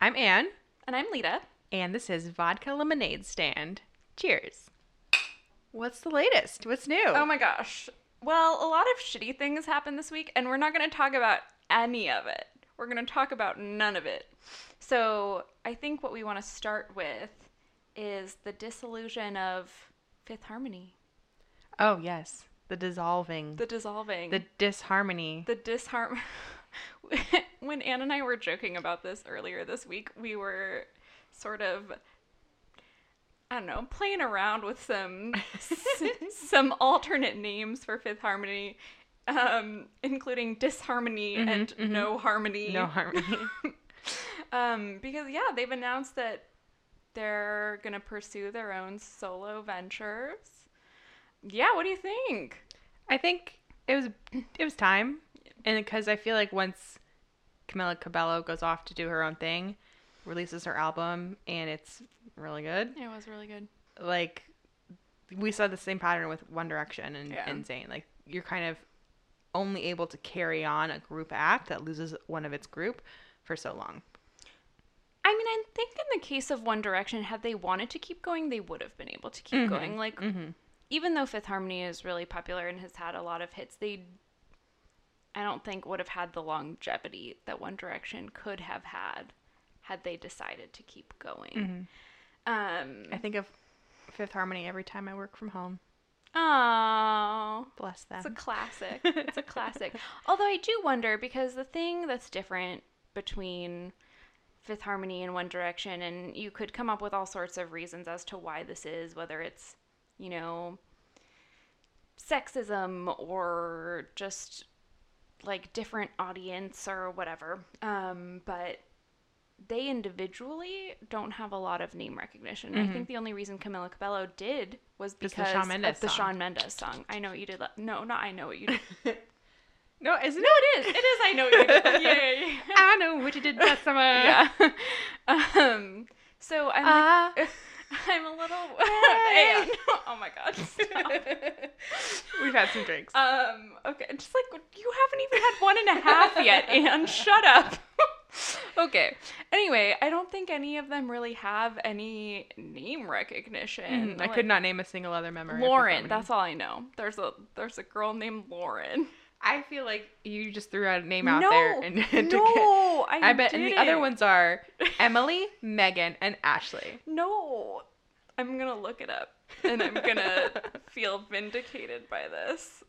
I'm Anne. And I'm Lita. And this is Vodka Lemonade Stand. Cheers. What's the latest? What's new? Oh my gosh. Well, a lot of shitty things happened this week, and we're not going to talk about any of it. We're going to talk about none of it. So I think what we want to start with is the dissolution of Fifth Harmony. Oh, yes. The dissolving. The dissolving. The disharmony. The disharmony. When Anne and I were joking about this earlier this week, we were sort of, I don't know, playing around with some some alternate names for Fifth Harmony, including disharmony and no harmony. No harmony. Because, yeah, they've announced that they're going to pursue their own solo ventures. Yeah, what do you think? I think it was time. And because I feel like once Camila Cabello goes off to do her own thing, releases her album, and it's really good. It was really good. Like, we saw the same pattern with One Direction and Zayn. Like, you're kind of only able to carry on a group act that loses one of its group for so long. I mean, I think in the case of One Direction, had they wanted to keep going, they would have been able to keep going. Like, even though Fifth Harmony is really popular and has had a lot of hits, they, I don't think, would have had the longevity that One Direction could have had had they decided to keep going. I think of Fifth Harmony every time I work from home. Oh, bless them. It's a classic. It's a classic. Although I do wonder, because the thing that's different between Fifth Harmony and One Direction, and you could come up with all sorts of reasons as to why this is, whether it's, you know, sexism or just like different audience or whatever. But they individually don't have a lot of name recognition. I think the only reason Camila Cabello did was because of the Shawn Mendes song. I Know What You Did. No, not I Know What You Did. No, isn't it? No, it is. It is I Know What You Did. Yay. I know what you did last summer. Yeah. So I'm like, I'm a little... Hey. Oh my God, stop. We've had some drinks. Okay, just like, you haven't even had 1.5 yet, Anne. Shut up. Okay. Anyway, I don't think any of them really have any name recognition. I could not name a single other member. Lauren, that's all I know. There's a girl named Lauren. I feel like you just threw out a name out there. I bet. And the other ones are Emily, Megan, and Ashley. No. I'm going to look it up, and I'm going to feel vindicated by this.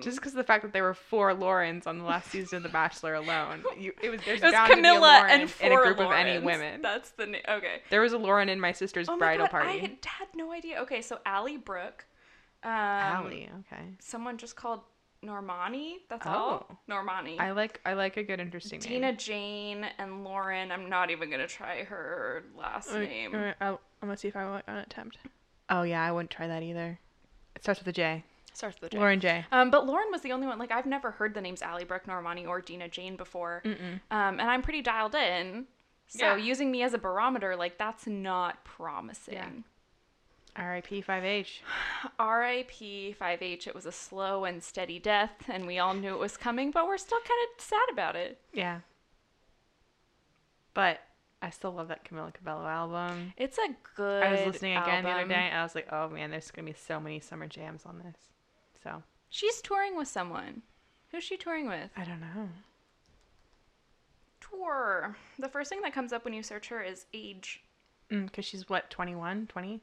Just because of the fact that there were 4 Laurens on the last season of The Bachelor alone. It was bound Camila to be a Lauren and 4 in a group Laurens. Of any women. That's the name. Okay. There was a Lauren in my sister's bridal party. I had no idea. Okay, so Allie Brooke. Allie, okay. Someone just called Normani. That's all. Normani. I like a good interesting name. Dina Jane and Lauren. I'm not even going to try her last name. I'm going to see if I want an attempt. Oh, yeah. I wouldn't try that either. It starts with a J. Lauren J. But Lauren was the only one. Like, I've never heard the names Allie Brooke, Normani, or Dina Jane before. And I'm pretty dialed in. So using me as a barometer, like, that's not promising. Yeah. R.I.P. 5H. R.I.P. 5H. It was a slow and steady death, and we all knew it was coming, but we're still kind of sad about it. Yeah. But I still love that Camila Cabello album. It's a good album. I was listening again the other day, and I was like, oh, man, there's going to be so many summer jams on this. So she's touring with someone. Who's she touring with? I don't know. Tour. The first thing that comes up when you search her is age. Because she's, what, 21, 20?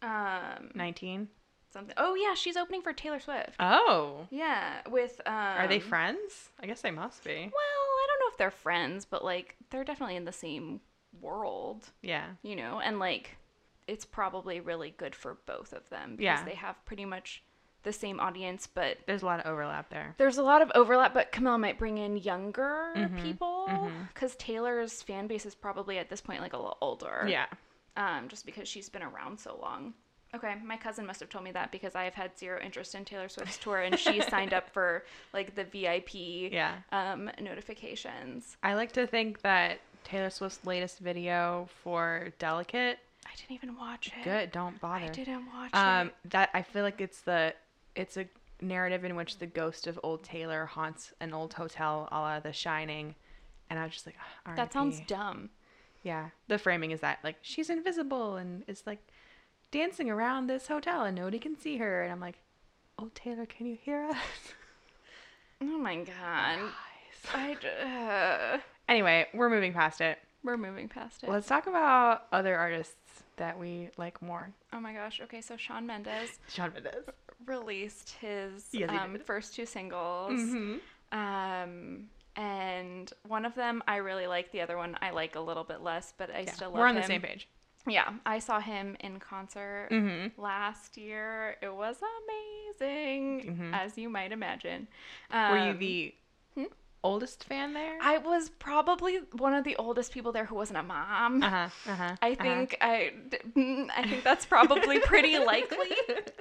19 something. Oh yeah, she's opening for Taylor Swift. Oh yeah, with are they friends? I guess they must be. Well, I don't know if they're friends, but like they're definitely in the same world. Yeah, you know, and like it's probably really good for both of them because they have pretty much the same audience, but there's a lot of overlap there. But Camila might bring in younger people because Taylor's fan base is probably at this point like a little older. Yeah. Just because she's been around so long. Okay, my cousin must have told me that because I have had zero interest in Taylor Swift's tour, and she signed up for like the VIP notifications. I like to think that Taylor Swift's latest video for Delicate. I didn't even watch it. Good, don't bother. I didn't watch it. That I feel like it's a narrative in which the ghost of old Taylor haunts an old hotel, a la The Shining, and I was just like, oh, R&D. That sounds dumb. Yeah. The framing is that, like, she's invisible and is, like, dancing around this hotel and nobody can see her. And I'm like, oh, Taylor, can you hear us? Oh, my God. Anyway, we're moving past it. Let's talk about other artists that we like more. Oh, my gosh. Okay, so Shawn Mendes. Released his first two singles. Mm-hmm. And one of them I really like. The other one I like a little bit less, but I still love him. We're on the same page. Yeah. I saw him in concert last year. It was amazing, as you might imagine. Were you the oldest fan there? I was probably one of the oldest people there who wasn't a mom. I think I think that's probably pretty likely.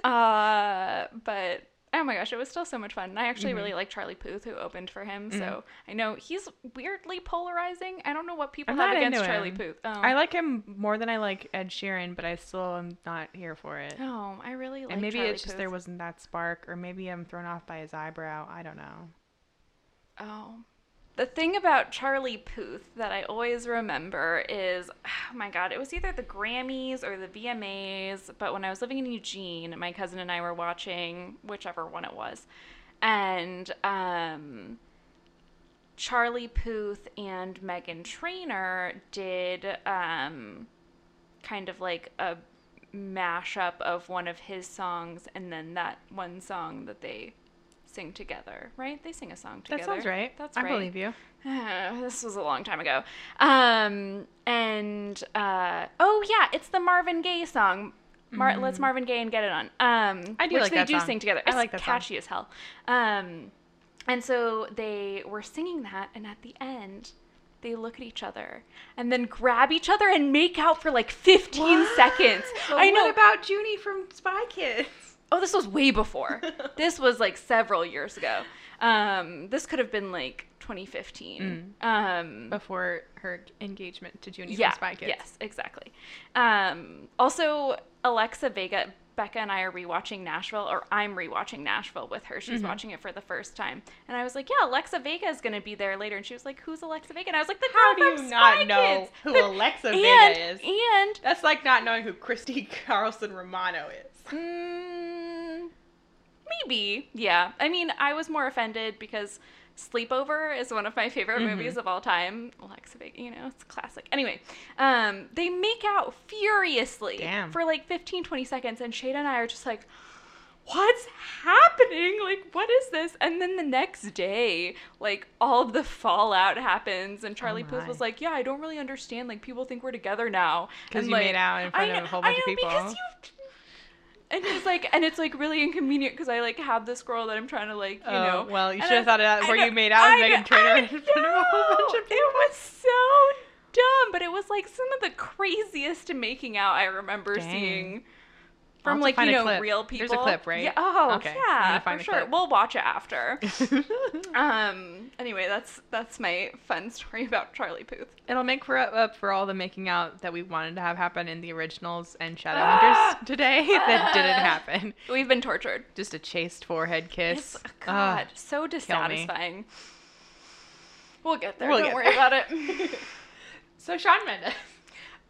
But... oh my gosh, it was still so much fun. And I actually really like Charlie Puth, who opened for him. So I know he's weirdly polarizing. I don't know what people have against Charlie Puth. I like him more than I like Ed Sheeran, but I still am not here for it. Oh, I really like Charlie Puth. And maybe it's just there wasn't that spark, or maybe I'm thrown off by his eyebrow. I don't know. Oh. The thing about Charlie Puth that I always remember is, oh my God, it was either the Grammys or the VMAs, but when I was living in Eugene, my cousin and I were watching whichever one it was, and Charlie Puth and Meghan Trainor did kind of like a mashup of one of his songs and then that one song that they sing together, right? They sing a song together. That sounds right. That's right. I believe you. This was a long time ago. Oh yeah, it's the Marvin Gaye song. Let's Marvin Gaye and Get It On. I do like that song. Which they do sing together. It's I like that catchy song. As hell. And so they were singing that, and at the end, they look at each other and then grab each other and make out for like 15 seconds. Well, I know. What about Junie from Spy Kids? Oh, this was way before. This was like several years ago. This could have been like 2015. Before her engagement to Junie from Spy Kids. Yes, exactly. Also, Alexa Vega, Becca and I are rewatching Nashville, or I'm rewatching Nashville with her. She's watching it for the first time. And I was like, yeah, Alexa Vega is going to be there later. And she was like, who's Alexa Vega? And I was like, the girl from Spy Kids. How do you not know who Alexa Vega is? And that's like not knowing who Christy Carlson Romano is. Maybe. Yeah. I mean, I was more offended because Sleepover is one of my favorite movies of all time. Alexa Vega, you know, it's classic. Anyway, they make out furiously for like 15, 20 seconds. And Shada and I are just like, what's happening? Like, what is this? And then the next day, like, all of the fallout happens. And Charlie Puth was like, yeah, I don't really understand. Like, people think we're together now. Because you made out in front of a whole bunch of people. Because you... And he's like, and it's like really inconvenient because I like have this girl that I'm trying to like, you know. Well, you should have thought of that where you made out with Meghan Trainor in front of a whole bunch of people. It was so dumb, but it was like some of the craziest making out I remember seeing from like, you know, real people. There's a clip, right? Yeah. Oh, okay. Yeah, for sure. We'll watch it after. Anyway, that's my fun story about Charlie Puth. It'll make for up for all the making out that we wanted to have happen in The Originals and Shadowhunters today that didn't happen. We've been tortured. Just a chaste forehead kiss. Yes, God, so dissatisfying. We'll get there. Don't worry about it. So Shawn Mendes.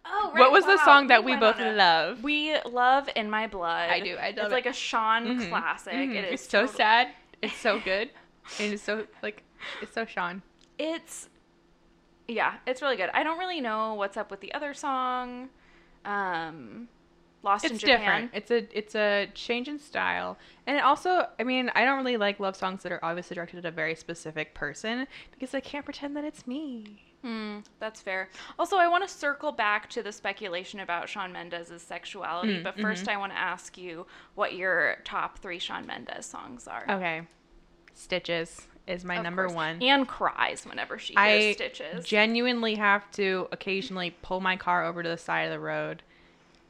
Oh, right. What was the song that we both love? We love In My Blood. I do. I love it. It's like a Shawn classic. It is so sad. It's so good. It is so like it's so Shawn. It's it's really good. I don't really know what's up with the other song. Lost in Japan. It's different. It's a change in style. And it also, I mean, I don't really like love songs that are obviously directed at a very specific person because I can't pretend that it's me. That's fair. Also, I want to circle back to the speculation about Shawn Mendes' sexuality, but first I want to ask you what your top 3 Shawn Mendes songs are. Okay. Stitches is my number one. Anne cries whenever she hears Stitches. I genuinely have to occasionally pull my car over to the side of the road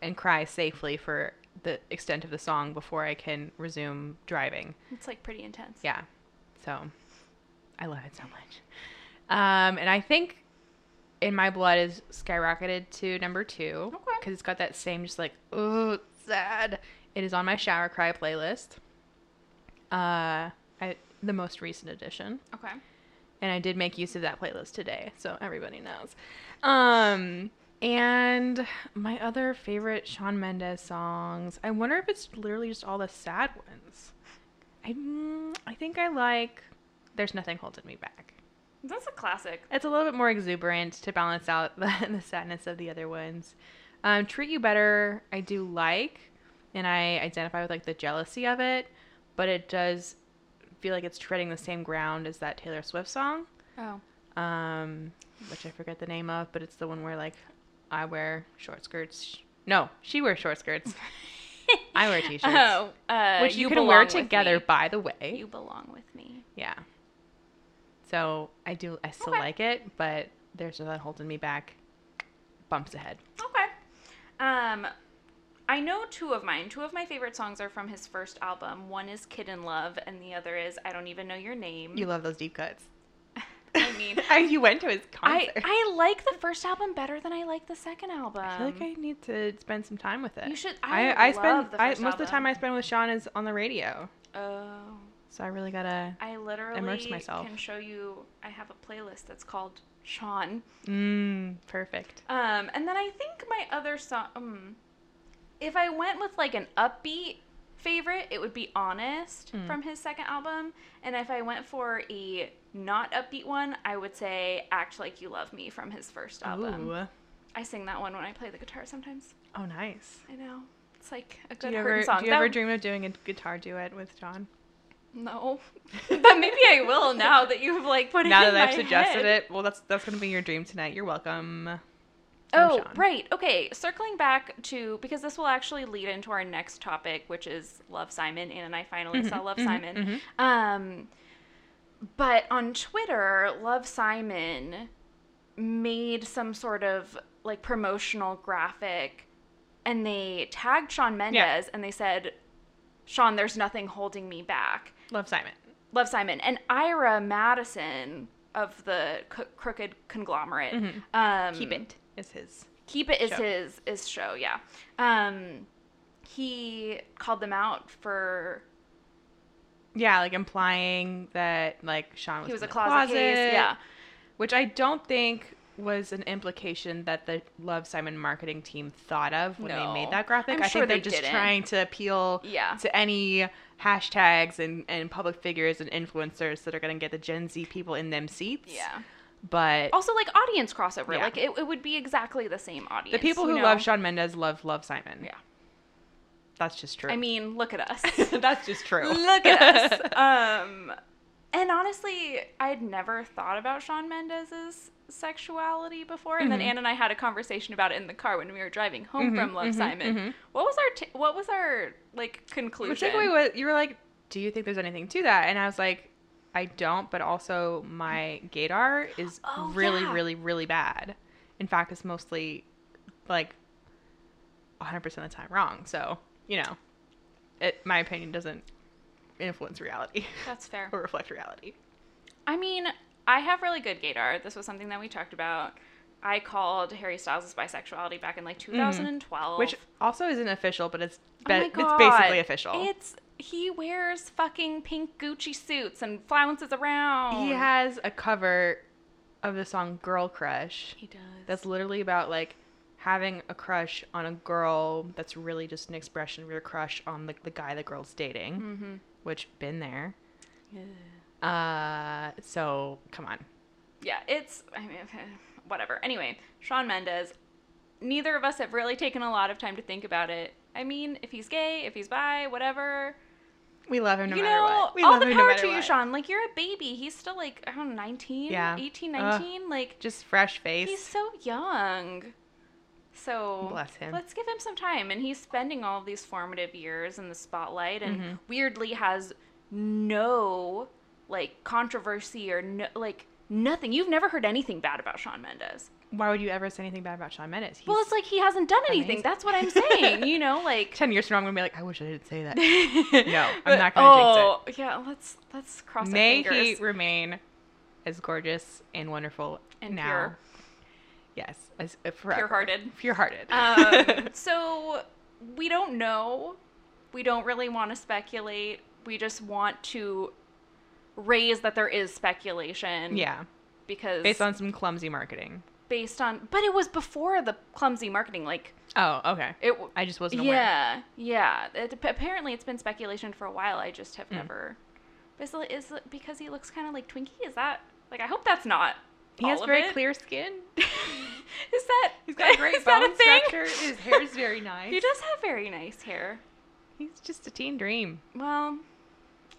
and cry safely for the extent of the song before I can resume driving. It's like pretty intense. Yeah. So I love it so much. And I think In My Blood is skyrocketed to number 2 because it's got that same just like, oh, sad. It is on my shower cry playlist. The most recent edition. Okay. And I did make use of that playlist today, so everybody knows. And my other favorite Shawn Mendes songs, I wonder if it's literally just all the sad ones. I think I like There's Nothing Holding Me Back. That's a classic. It's a little bit more exuberant to balance out the sadness of the other ones. Treat You Better, I do like, and I identify with like the jealousy of it, but it does feel like it's treading the same ground as that Taylor Swift song. Oh. Which I forget the name of, but it's the one where like I wear short skirts. No, she wears short skirts. I wear t-shirts. Oh, which you can wear together, by the way. You belong with me. Yeah. So I still like it, but There's Nothing Holding Me Back bumps ahead. Okay. I know two of mine. Two of my favorite songs are from his first album. One is Kid in Love, and the other is I Don't Even Know Your Name. You love those deep cuts. I mean. You went to his concert. I like the first album better than I like the second album. I feel like I need to spend some time with it. You should. I love the first album. Most of the time I spend with Shawn is on the radio. Oh. So I really gotta immerse myself. I can show you. I have a playlist that's called Shawn. Perfect. And then I think my other song, if I went with like an upbeat favorite, it would be Honest from his second album. And if I went for a not upbeat one, I would say Act Like You Love Me from his first album. Ooh. I sing that one when I play the guitar sometimes. Oh, nice. I know. It's like a good hurting song. Do you ever dream of doing a guitar duet with Shawn? No, but maybe I will now that you've like put it in my head. Now that I've suggested it, well, that's gonna be your dream tonight. You're welcome. Oh, right. Okay, circling back to, because this will actually lead into our next topic, which is Love Simon. Anna and I finally saw Love Simon. Mm-hmm. But on Twitter, Love Simon made some sort of like promotional graphic, and they tagged Shawn Mendes, and they said, "Shawn, there's nothing holding me back." Love Simon. Love Simon. And Ira Madison of the Crooked Conglomerate. Keep It is his. Keep It is his show, yeah. He called them out for... Yeah, like implying that like Shawn was a closet case, yeah. Which I don't think was an implication that the Love Simon marketing team thought of when they made that graphic. I think they're just trying to appeal to any hashtags and public figures and influencers that are going to get the Gen Z people in them seats. Yeah. But also like audience crossover. Yeah. Like it would be exactly the same audience. The people who love Shawn Mendes love Love Simon. Yeah. That's just true. I mean, look at us. That's just true. Look at us. And honestly, I'd never thought about Shawn Mendes's sexuality before, and then Anne and I had a conversation about it in the car when we were driving home from Love Simon. What was our like conclusion? The takeaway was, you were like, "Do you think there's anything to that?" And I was like, "I don't, but also my gaydar is really bad. In fact, it's mostly like 100% of the time wrong. So you know, my opinion doesn't influence reality. That's fair. Or reflect reality. I mean." I have really good gaydar. This was something that we talked about. I called Harry Styles' bisexuality back in like 2012, which also isn't official, but it's basically official. He wears fucking pink Gucci suits and flounces around. He has a cover of the song Girl Crush. He does. That's literally about like having a crush on a girl. That's really just an expression of your crush on the guy the girl's dating. Mm-hmm. Which been there. Yeah. So come on. Yeah, whatever. Anyway, Shawn Mendes, neither of us have really taken a lot of time to think about it. I mean, if he's gay, if he's bi, whatever. We love him no matter what. We love him no matter what. All the power to you, Shawn. Like, you're a baby. He's still like, I don't know, 19, 18, 19. Like, just fresh face. He's so young. So bless him. Let's give him some time. And he's spending all of these formative years in the spotlight and weirdly has no... like controversy or nothing. You've never heard anything bad about Shawn Mendes. Why would you ever say anything bad about Shawn Mendes? Well, it's like he hasn't done anything. That's what I'm saying. You know, like 10 years from now, I'm gonna be like, I wish I didn't say that. No, I'm not gonna jinx it. Oh, yeah. Let's cross our fingers. May he remain as gorgeous and wonderful and now. Pure. Yes, pure-hearted. So we don't know. We don't really want to speculate. We just want to raise that there is speculation. Yeah. Because based on some clumsy marketing. based on, but it was before the clumsy marketing, like. Oh, okay. I just wasn't aware. Yeah, yeah. Apparently, it's been speculation for a while. I just have never. Is it because he looks kind of like Twinkie? Is that like? I hope that's not. He has very clear skin. Is that? He's got great bone structure. His hair is very nice. He does have very nice hair. He's just a teen dream. Well,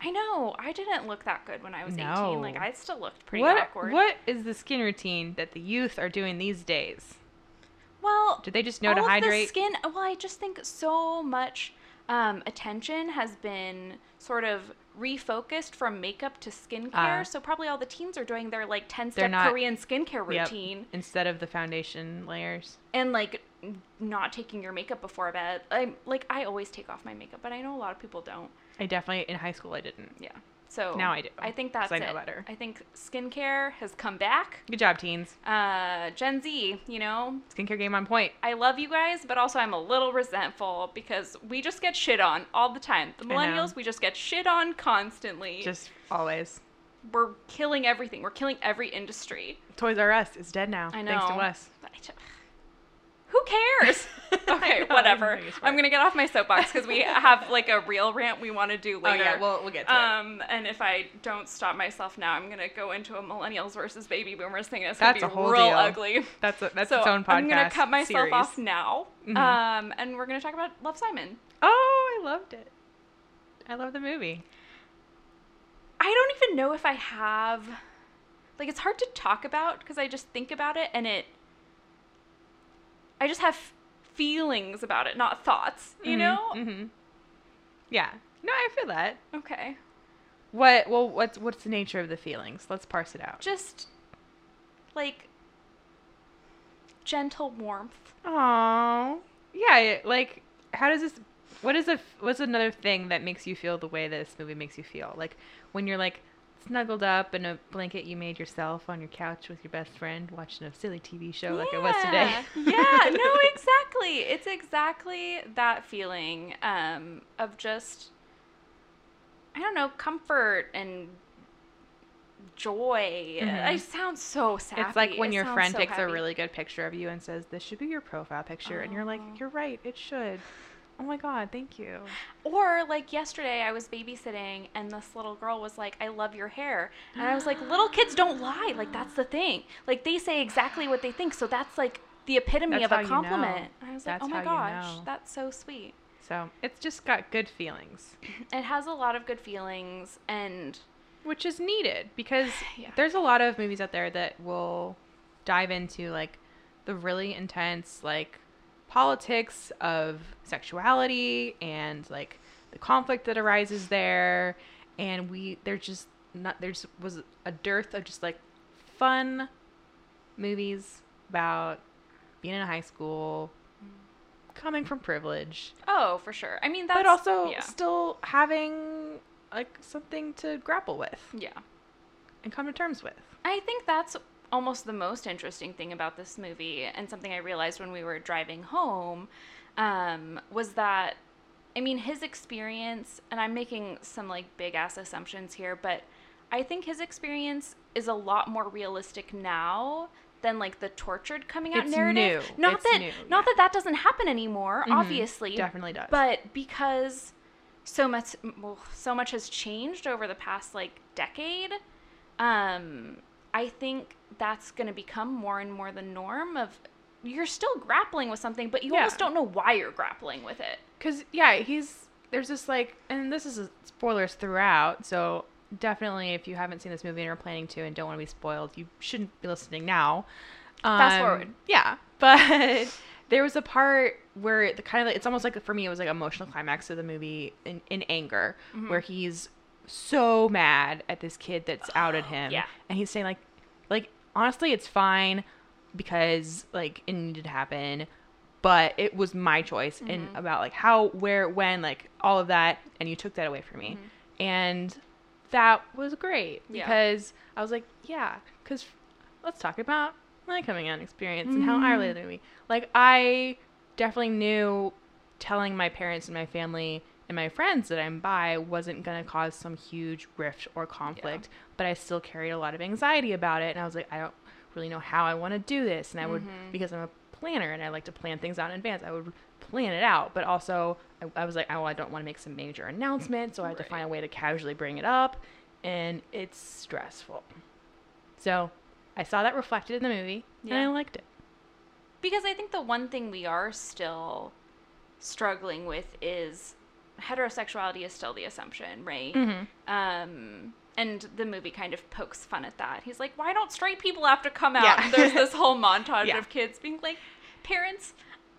I know. I didn't look that good when I was 18. Like, I still looked pretty awkward. What is the skin routine that the youth are doing these days? Well, do they just know to hydrate? The skin. Well, I just think so much attention has been sort of refocused from makeup to skincare. So probably all the teens are doing their like 10-step Korean skincare routine instead of the foundation layers and like not taking your makeup before bed. I always take off my makeup, but I know a lot of people don't. I definitely in high school I didn't. Yeah. So now I do. I think that's it. I know better. I think skincare has come back. Good job, teens. Gen Z, you know. Skincare game on point. I love you guys, but also I'm a little resentful because we just get shit on all the time. The millennials, we just get shit on constantly. Just always. We're killing everything. We're killing every industry. Toys R Us is dead now. I know. Thanks to us. Who cares? Okay, whatever. I'm going to get off my soapbox because we have like a real rant we want to do later. Oh, yeah, we'll get to it. And if I don't stop myself now, I'm going to go into a millennials versus baby boomers thing. It's going to be real ugly. That's its own podcast. I'm going to cut myself off now. Mm-hmm. And we're going to talk about Love, Simon. Oh, I loved it. I love the movie. I don't even know if I have... Like, it's hard to talk about because I just think about it and it... I just have feelings about it, not thoughts, you know? Mm-hmm. Yeah. No, I feel that. Okay. What's the nature of the feelings? Let's parse it out. Just, like, gentle warmth. Aww. Yeah, like, how does this, what's another thing that makes you feel the way that this movie makes you feel? Like, when you're, like, snuggled up in a blanket you made yourself on your couch with your best friend watching a silly TV show like it was today. Yeah, no, exactly. It's exactly that feeling of just, I don't know, comfort and joy. Mm-hmm. I sound so sappy. It's like when your friend takes a really good picture of you and says, this should be your profile picture. Oh. And you're like, you're right, it should. Oh my God, thank you. Or like yesterday I was babysitting and this little girl was like, I love your hair. And I was like, little kids don't lie. Like that's the thing. Like they say exactly what they think. So that's like the epitome of a compliment. You know. And I was like, oh my gosh, that's so sweet. So it's just got good feelings. It has a lot of good feelings and. Which is needed because there's a lot of movies out there that will dive into like the really intense like. Politics of sexuality and like the conflict that arises there, and there was a dearth of just like fun movies about being in high school, coming from privilege. Oh, for sure. I mean, that's but also still having like something to grapple with. Yeah, and come to terms with. I think that's. Almost the most interesting thing about this movie and something I realized when we were driving home was that, I mean, his experience, and I'm making some like big ass assumptions here, but I think his experience is a lot more realistic now than like the tortured coming out narrative. New. Not that doesn't happen anymore, obviously. Definitely does. But because so much has changed over the past like decade, I think that's going to become more and more the norm of you're still grappling with something, but you almost don't know why you're grappling with it. Because, there's this like, and this is spoilers throughout. So definitely if you haven't seen this movie and are planning to and don't want to be spoiled, you shouldn't be listening now. Fast forward. Yeah. But there was a part where it kind of, like, it's almost like for me, it was like emotional climax of the movie in anger where he's so mad at this kid that's outed him. Yeah. And he's saying like honestly it's fine because like it needed to happen, but it was my choice and about like how, where, when, like all of that, and you took that away from me. And that was great because I was like, because let's talk about my coming out experience and how I related to the movie. Like I definitely knew telling my parents and my family and my friends that I'm bi wasn't going to cause some huge rift or conflict, but I still carried a lot of anxiety about it. And I was like, I don't really know how I want to do this. And I would, because I'm a planner and I like to plan things out in advance, I would plan it out. But also I was like, oh, I don't want to make some major announcement. So I had to find a way to casually bring it up. And it's stressful. So I saw that reflected in the movie and I liked it. Because I think the one thing we are still struggling with is heterosexuality is still the assumption, right? And the movie kind of pokes fun at that. He's like, why don't straight people have to come out? And there's this whole montage of kids being like, parents,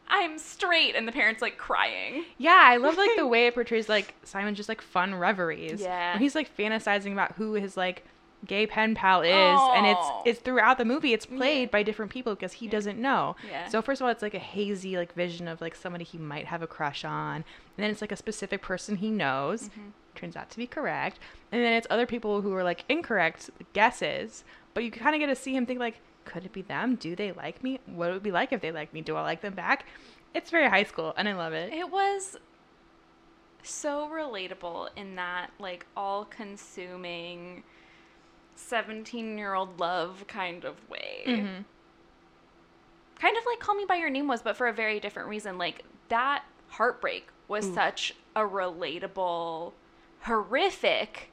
I'm straight. And the parents like crying. Yeah, I love like the way it portrays like Simon's just like fun reveries. Yeah. When he's like fantasizing about who his like gay pen pal is. And it's throughout the movie. It's played by different people because he doesn't know. So first of all, it's like a hazy like vision of like somebody he might have a crush on. And then it's like a specific person he knows. Turns out to be correct. And then it's other people who are like incorrect guesses. But you kind of get to see him think like, could it be them? Do they like me? What would it be like if they like me? Do I like them back? It's very high school and I love it. It was so relatable in that like all consuming 17-year-old love kind of way. Kind of like Call Me By Your Name was, but for a very different reason. Like that heartbreak was such a relatable, horrific,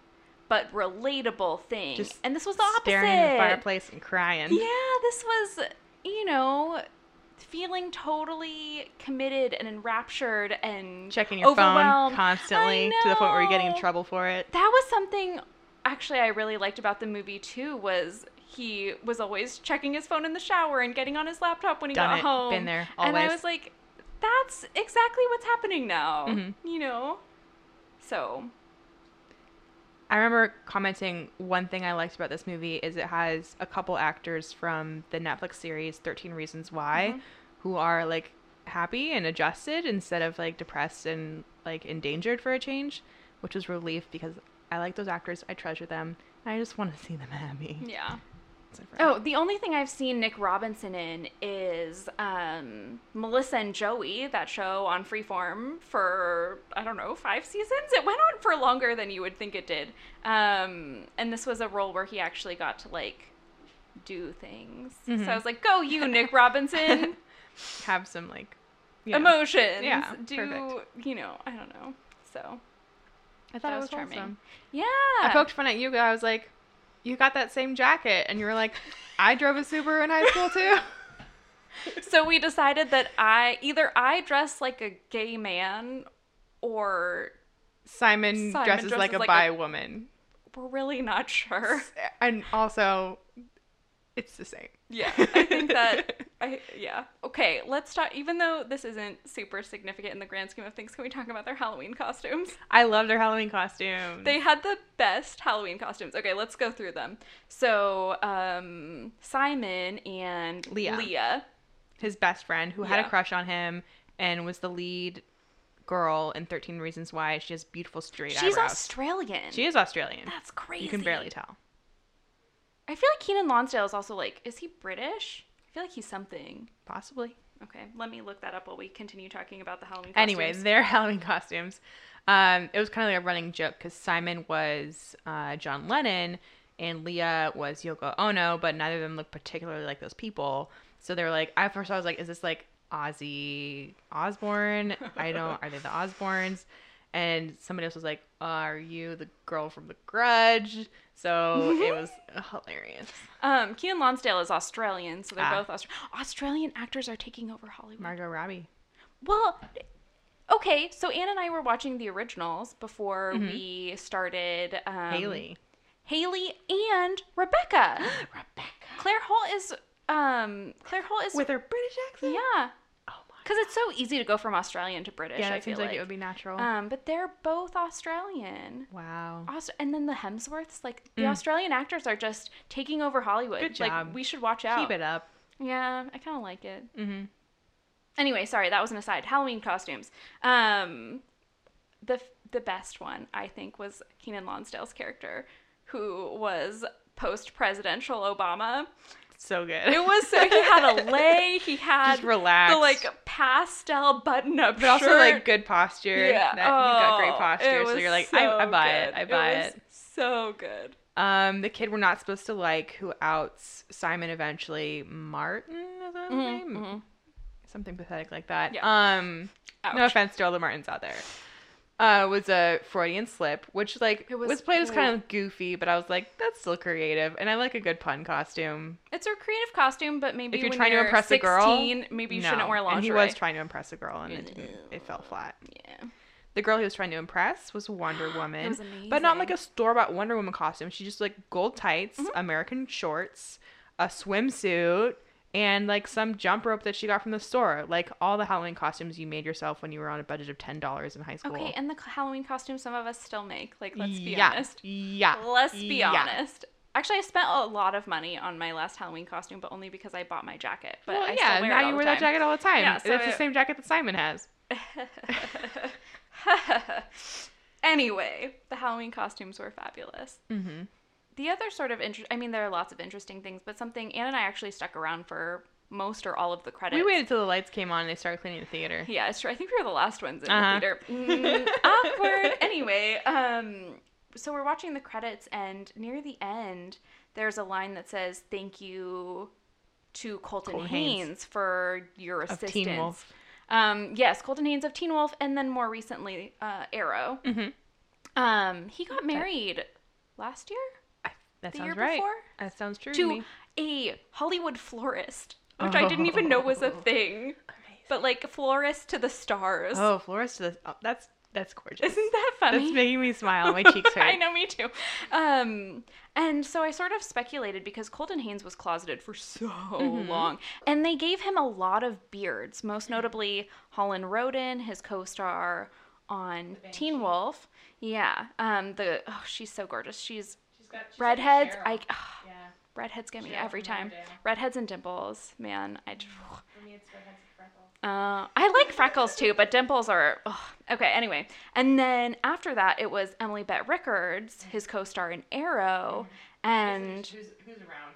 but relatable thing. Just and this was the opposite. Staring in the fireplace and crying. Yeah, this was, you know, feeling totally committed and enraptured and checking your phone constantly to the point where you're getting in trouble for it. That was something actually I really liked about the movie too, was he was always checking his phone in the shower and getting on his laptop when he got home. Been there, always. And I was like, that's exactly what's happening now, you know? So I remember commenting one thing I liked about this movie is it has a couple actors from the Netflix series 13 Reasons Why who are like happy and adjusted instead of like depressed and like endangered for a change, which was relief because I like those actors. I treasure them. And I just want to see them happy. Yeah. Oh, the only thing I've seen Nick Robinson in is Melissa and Joey, that show on Freeform for, I don't know, 5 seasons? It went on for longer than you would think it did. And this was a role where he actually got to, like, do things. So I was like, go you, Nick Robinson. Have some, like, you know, emotions. Yeah, perfect. You know, I don't know. So I thought it was charming. Awesome. Yeah. I poked fun at you, but I was like, you got that same jacket. And you were like, I drove a Subaru in high school too. So we decided that I dress like a gay man or Simon dresses like a bi woman. We're really not sure. And also it's the same. Yeah. I think that, yeah. Okay. Let's talk, even though this isn't super significant in the grand scheme of things, can we talk about their Halloween costumes? I love their Halloween costumes. They had the best Halloween costumes. Okay. Let's go through them. So, Simon and Leah. His best friend who had a crush on him and was the lead girl in 13 Reasons Why. She has beautiful straight eyebrows. She's Australian. She is Australian. That's crazy. You can barely tell. I feel like Keanan Lonsdale is also like, is he British? I feel like he's something. Possibly. Okay, let me look that up while we continue talking about the Halloween costumes. Anyway, their Halloween costumes. It was kind of like a running joke because Simon was John Lennon and Leah was Yoko Ono, but neither of them looked particularly like those people. So they were like, at first I was like, is this like Ozzy Osbourne? Are they the Osbournes? And somebody else was like, are you the girl from The Grudge? So it was hilarious. Keanan Lonsdale is Australian, so they're both Australian. Australian actors are taking over Hollywood. Margot Robbie. Well, okay, so Anne and I were watching The Originals before we started. Haley and Rebecca. Rebecca. Claire Holt is with her British accent? Yeah. Because it's so easy to go from Australian to British. Yeah, it seems like it would be natural. But they're both Australian. Wow. And then the Hemsworths, like the Australian actors are just taking over Hollywood. Good job. Like we should watch out. Keep it up. Yeah, I kind of like it. Anyway, sorry, that was an aside. Halloween costumes. The best one I think was Keanan Lonsdale's character, who was post-presidential Obama. So good. It was so, he had a lay, he had just relaxed, the like pastel button-up shirt. Also like good posture. Yeah. He got great posture. So you're like, I buy it. So good. The kid we're not supposed to like, who outs Simon eventually, Martin, is that his name? Mm-hmm. Something pathetic like that. Yeah. No offense to all the Martins out there. Was a Freudian slip, which like was played as kind of goofy, but I was like, that's still creative, and I like a good pun costume. It's a creative costume, but maybe if you're trying to impress 16, a girl, maybe you shouldn't wear lingerie. And he was trying to impress a girl, and it fell flat. Yeah. The girl he was trying to impress was Wonder Woman, that was amazing. But not like a store-bought Wonder Woman costume. She just like gold tights, American shorts, a swimsuit, and like some jump rope that she got from the store. Like all the Halloween costumes you made yourself when you were on a budget of $10 in high school. Okay, and the Halloween costumes some of us still make. Like, let's be honest. Yeah. Let's be honest. Actually, I spent a lot of money on my last Halloween costume, but only because I bought my jacket. But well, I still wear it all the time. Now you wear that jacket all the time. Yeah, so it's the same jacket that Simon has. Anyway, the Halloween costumes were fabulous. Mm-hmm. The other sort of there are lots of interesting things, but something Anne and I actually stuck around for most or all of the credits. We waited till the lights came on and they started cleaning the theater. Yeah, it's true. I think we were the last ones in the theater. Awkward. Anyway, so we're watching the credits, and near the end, there's a line that says, "Thank you to Colton Haynes for your assistance." Of Teen Wolf. Yes, Colton Haynes of Teen Wolf, and then more recently, Arrow. Mm-hmm. He got married last year? That sounds right. Before? That sounds true to me. A Hollywood florist, which I didn't even know was a thing. Amazing. But like florist to the stars. Oh, florist to the that's gorgeous. Isn't that funny? That's making me smile. My cheeks hurt. I know, me too. And so I sort of speculated because Colton Haynes was closeted for so long, and they gave him a lot of beards, most notably Holland Roden, his co-star on Teen Wolf. Yeah. She's so gorgeous. She's redheads, redheads get me every time. Redheads and dimples, man. For me, it's redheads and freckles. I like freckles too, but dimples are okay. Anyway, and then after that, it was Emily Bett Rickards, his co-star in Arrow, and who's around.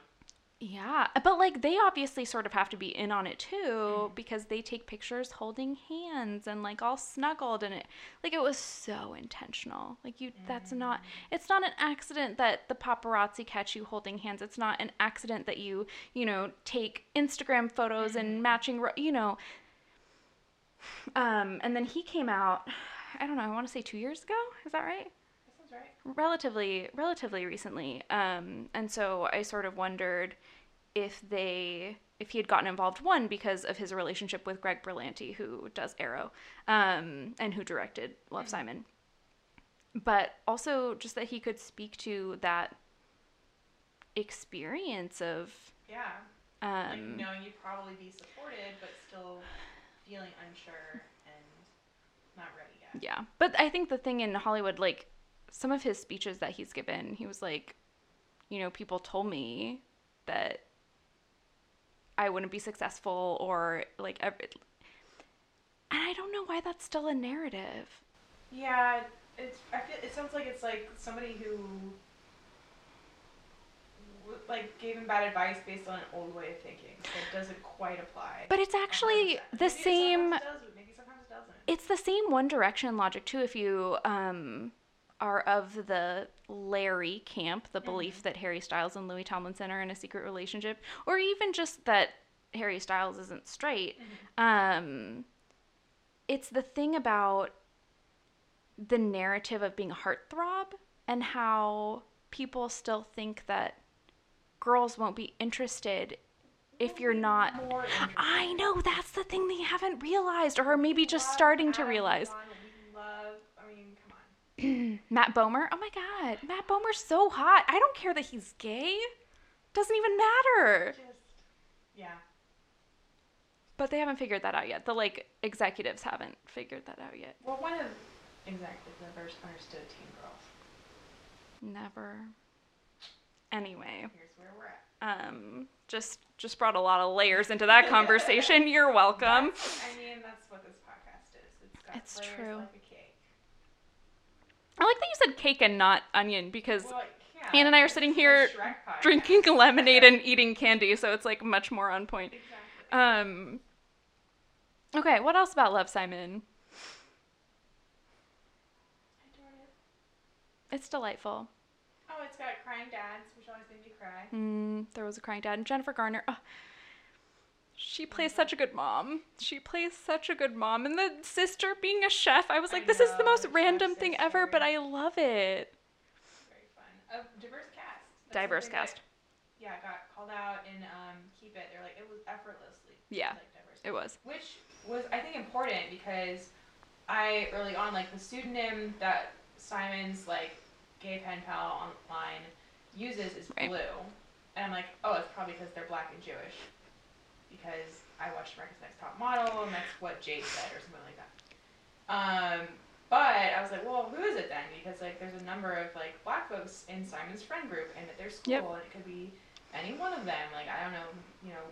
Yeah, but like they obviously sort of have to be in on it too, because they take pictures holding hands and like all snuggled, and it was so intentional. Like it's not an accident that the paparazzi catch you holding hands. It's not an accident that you take Instagram photos and matching, and then he came out, I don't know, I want to say 2 years ago. Is that right? Right. Relatively recently, and so I sort of wondered if he had gotten involved, one, because of his relationship with Greg Berlanti, who does Arrow, and who directed Love Simon, but also just that he could speak to that experience of knowing you'd probably be supported but still feeling unsure and not ready yet. Yeah, but I think the thing in Hollywood, like, some of his speeches that he's given, he was like, people told me that I wouldn't be successful, or like, and I don't know why that's still a narrative. Yeah, it sounds like it's like somebody who like gave him bad advice based on an old way of thinking that doesn't quite apply. But it's actually the same. Maybe sometimes it doesn't. It's the same One Direction logic too. If you are of the Larry camp, the belief that Harry Styles and Louis Tomlinson are in a secret relationship, or even just that Harry Styles isn't straight. It's the thing about the narrative of being a heartthrob and how people still think that girls won't be interested if you're not. I know, that's the thing they haven't realized, or maybe just starting to realize. Matt Bomer. Oh my God. Matt Bomer's so hot. I don't care that he's gay. Doesn't even matter. But they haven't figured that out yet. The like executives haven't figured that out yet. Well, one of the executives never understood Teen Girls. Never. Anyway. Here's where we're at. Just brought a lot of layers into that conversation. You're welcome. That's what this podcast is. It's true. Like a cake. I like that you said cake and not onion, because Anne and I are sitting here drinking lemonade and eating candy, so it's like much more on point. Exactly. Okay, what else about Love, Simon? I adored it. It's delightful. Oh, know, it's got crying dads, which always made me cry. There was a crying dad. And Jennifer Garner, oh, she plays such a good mom. She plays such a good mom. And the sister being a chef, I was like, this is the most random thing ever, but I love it. Very fun. A diverse cast. That's diverse cast. That, yeah, got called out in Keep It. They're like, it was effortlessly. Yeah, like, diverse. It was. Which was, I think, important because I, early on, like, the pseudonym that Simon's, like, gay pen pal online uses is Blue. And I'm like, oh, it's probably because they're Black and Jewish. Because I watched America's Next Top Model, and that's what Jace said, or something like that. But I was like, well, who is it then? Because, like, there's a number of, like, Black folks in Simon's friend group and at their school, yep. and it could be any one of them. Like, I don't know, you know,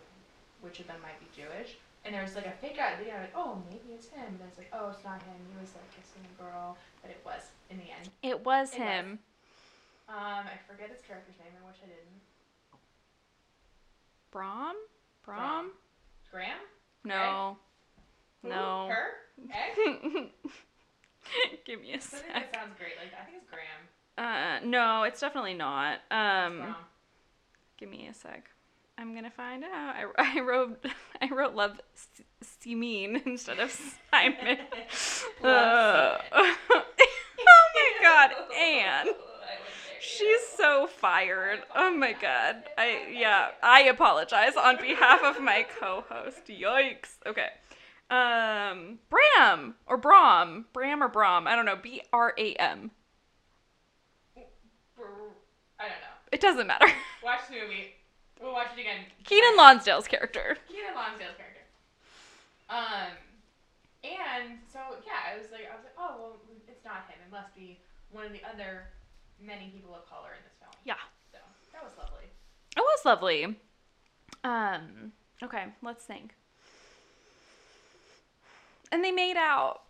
which of them might be Jewish. And there was, like, a fake-out video, like, oh, maybe it's him. And it's like, oh, it's not him. He was, like, kissing a girl. But it was, in the end. It was him. I forget his character's name. I wish I didn't. Brom? Graham? No. Egg? No. Who? Her? Egg? Give me a sec. I think that sounds great. Like, I think it's Graham. No, it's definitely not. Give me a sec. I'm gonna find out. I wrote Love Simon instead of Simon. Simon. Oh my God, Anne. She's so fired. Oh my God. I apologize on behalf of my co-host. Yikes. Okay. Bram. I don't know. B-R-A-M. I don't know. It doesn't matter. Watch the movie. We'll watch it again. Keanan Lonsdale's character. And so yeah, I was like, oh well, it's not him. It must be one of the other many people of color in this film. Yeah. So that was lovely. It was lovely. Okay, let's think. And they made out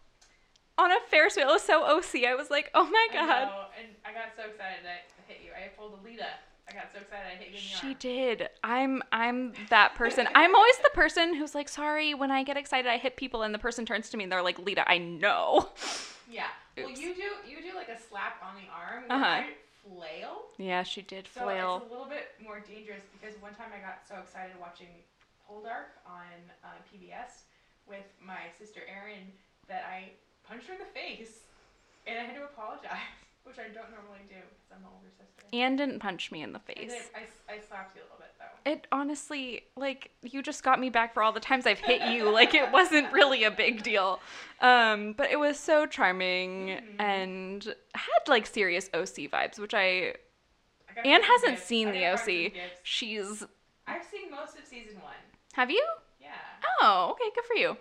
on a Ferris wheel. It was so OC. I was like, oh my God. I know, and I got so excited that I hit you. I pulled Alita. I got so excited I hit you in the arm. She did. I'm that person. I'm always the person who's like, sorry, when I get excited I hit people, and the person turns to me and they're like, Lita, I know. Yeah. Oops. Well, you do like a slap on the arm. Uh-huh. Flail. Yeah, she did flail. So it's a little bit more dangerous because one time I got so excited watching Poldark on PBS with my sister Erin that I punched her in the face and I had to apologize. Which I don't normally do because I'm the older sister. Anne didn't punch me in the face. I slapped you a little bit, though. It honestly, like, you just got me back for all the times I've hit you. Like, it wasn't really a big deal. But it was so charming and had, like, serious OC vibes, which Anne hasn't seen the OC. I've seen most of season 1. Have you? Yeah. Oh, okay. Good for you.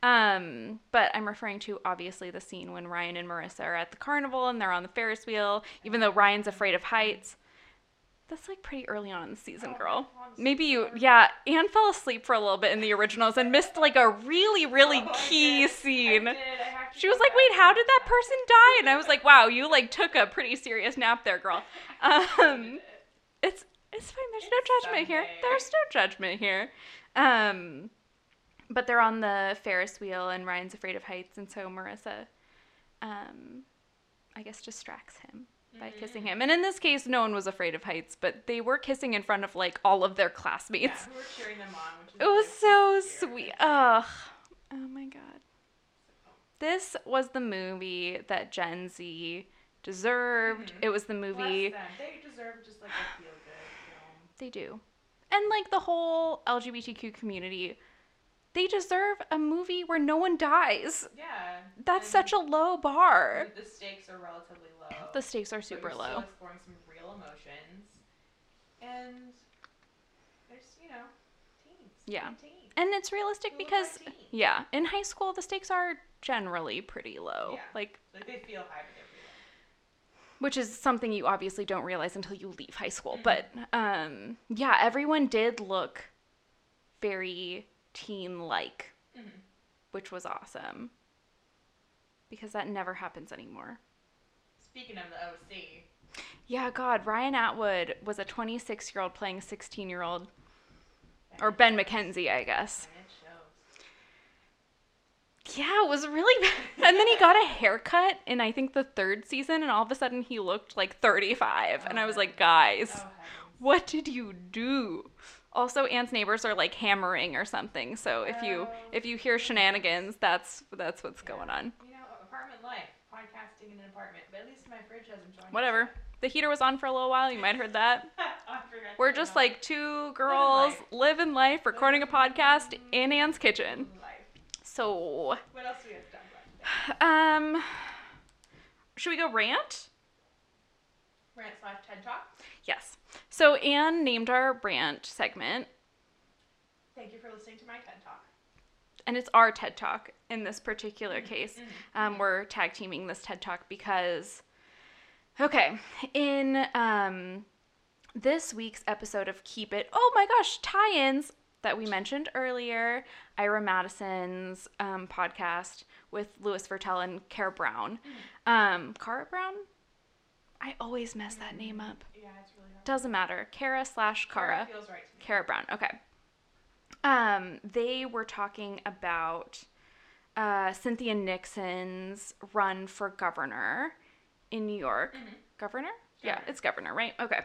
But I'm referring to obviously the scene when Ryan and Marissa are at the carnival and they're on the Ferris wheel, even though Ryan's afraid of heights. That's like pretty early on in the season, girl. Maybe Anne fell asleep for a little bit in the originals and missed like a really, really key scene. She was like, wait, how did that person die? And I was like, wow, you like took a pretty serious nap there, girl. It's fine. There's no judgment here. But they're on the Ferris wheel, and Ryan's afraid of heights, and so Marissa, I guess, distracts him by kissing him. And in this case, no one was afraid of heights, but they were kissing in front of, like, all of their classmates. Yeah, who were cheering them on. Which it was so sweet. Ugh. Oh, my God. This was the movie that Gen Z deserved. It was the movie. Bless them. They deserve just, like, a feel-good film. You know? They do. And, like, the whole LGBTQ community, they deserve a movie where no one dies. Yeah. That's such a low bar. The stakes are relatively low. The stakes are super low. Still exploring some real emotions. And there's, you know, teens. Yeah. And it's realistic because, yeah, in high school, the stakes are generally pretty low. Yeah. Like they feel high, but they're pretty low. Which is something you obviously don't realize until you leave high school. But, yeah, everyone did look very teen-like, which was awesome, because that never happens anymore. Speaking of the OC. Yeah, God, Ryan Atwood was a 26-year-old playing a 16-year-old, or Ben McKenzie, I guess. And it shows. Yeah, it was really bad. And then he got a haircut in, I think, the third season, and all of a sudden he looked like 35. And I was like, guys, what did you do? Also, Anne's neighbors are like hammering or something. So if you hear shenanigans, that's what's going on. You know, apartment life, podcasting in an apartment. But at least my fridge hasn't joined. Whatever. The heater was on for a little while. You might have heard that. We're just like two girls living life, recording a podcast in Anne's kitchen. So what else do we have to talk about today? Should we go rant? Rant slash TED Talk? Yes. So Anne named our rant segment. Thank you for listening to my TED Talk. And it's our TED Talk in this particular case. We're tag teaming this TED Talk because... Okay, in this week's episode of Keep It, oh my gosh, tie-ins that we mentioned earlier, Ira Madison's podcast with Louis Vertel and Cara Brown. Cara Brown? I always mess that name up. Yeah, it's really hard. Doesn't matter. Cara/Cara. Cara feels right to me. Cara Brown, okay. They were talking about Cynthia Nixon's run for governor in New York. Governor? Sure. Yeah, it's governor, right? Okay.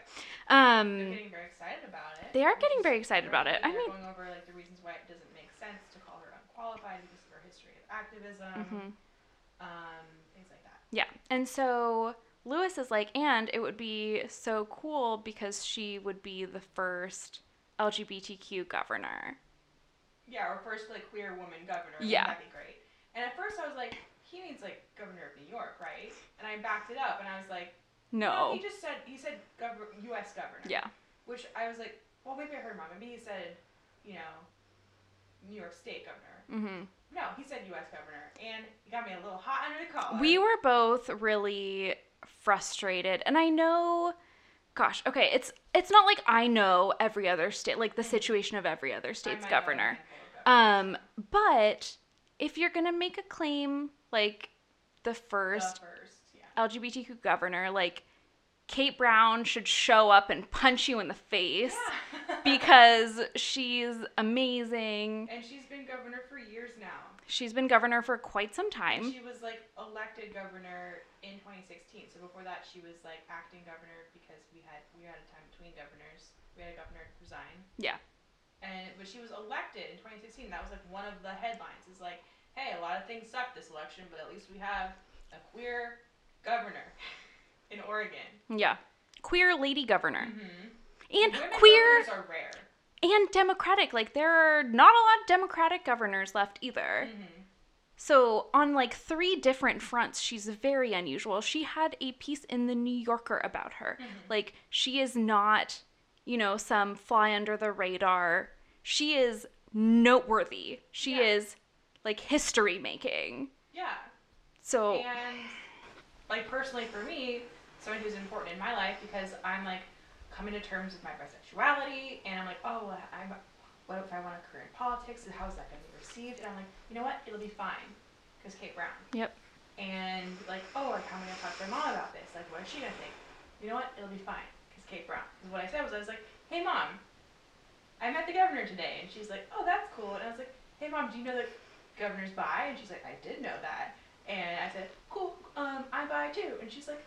They're getting very excited about it. They are getting very excited about it. I mean, going over like the reasons why it doesn't make sense to call her unqualified because of her history of activism, things like that. Yeah, and so Louis is like, and it would be so cool because she would be the first LGBTQ governor. Yeah, or first like queer woman governor. Yeah, that'd be great. And at first I was like, he means like governor of New York, right? And I backed it up, and I was like, no. He just said U.S. governor. Yeah. Which I was like, well, maybe I heard wrong. Maybe he said, you know, New York State governor. No, he said U.S. governor, and he got me a little hot under the collar. We were both really frustrated, and I know, gosh, okay, it's not like I know every other state, like the situation of every other state's governor. But if you're gonna make a claim. Like, the first LGBTQ governor, like, Kate Brown should show up and punch you in the face because she's amazing. And she's been governor for years now. She's been governor for quite some time. She was, like, elected governor in 2016. So before that, she was, like, acting governor because we had a time between governors. We had a governor resign. Yeah. But she was elected in 2016. That was, like, one of the headlines is, like, hey, a lot of things suck this election, but at least we have a queer governor in Oregon. Yeah. Queer lady governor. And women governors are rare. And Democratic. Like, there are not a lot of Democratic governors left either. So on, like, 3 different fronts, she's very unusual. She had a piece in The New Yorker about her. Like, she is not, you know, some fly under the radar. She is noteworthy. She is... like, history-making. Yeah. So... And, like, personally for me, someone who's important in my life because I'm, like, coming to terms with my bisexuality, and I'm like, oh, what if I want a career in politics? How is that going to be received? And I'm like, you know what? It'll be fine. Because Kate Brown. Yep. And, like, oh, like, how am I going to talk to my mom about this? Like, what is she going to think? You know what? It'll be fine. Because Kate Brown. Because what I said was, I was like, hey, Mom, I met the governor today. And she's like, oh, that's cool. And I was like, hey, Mom, do you know that... governor's bi? And she's like, I did know that. And I said, cool, I'm bi too. And she's like,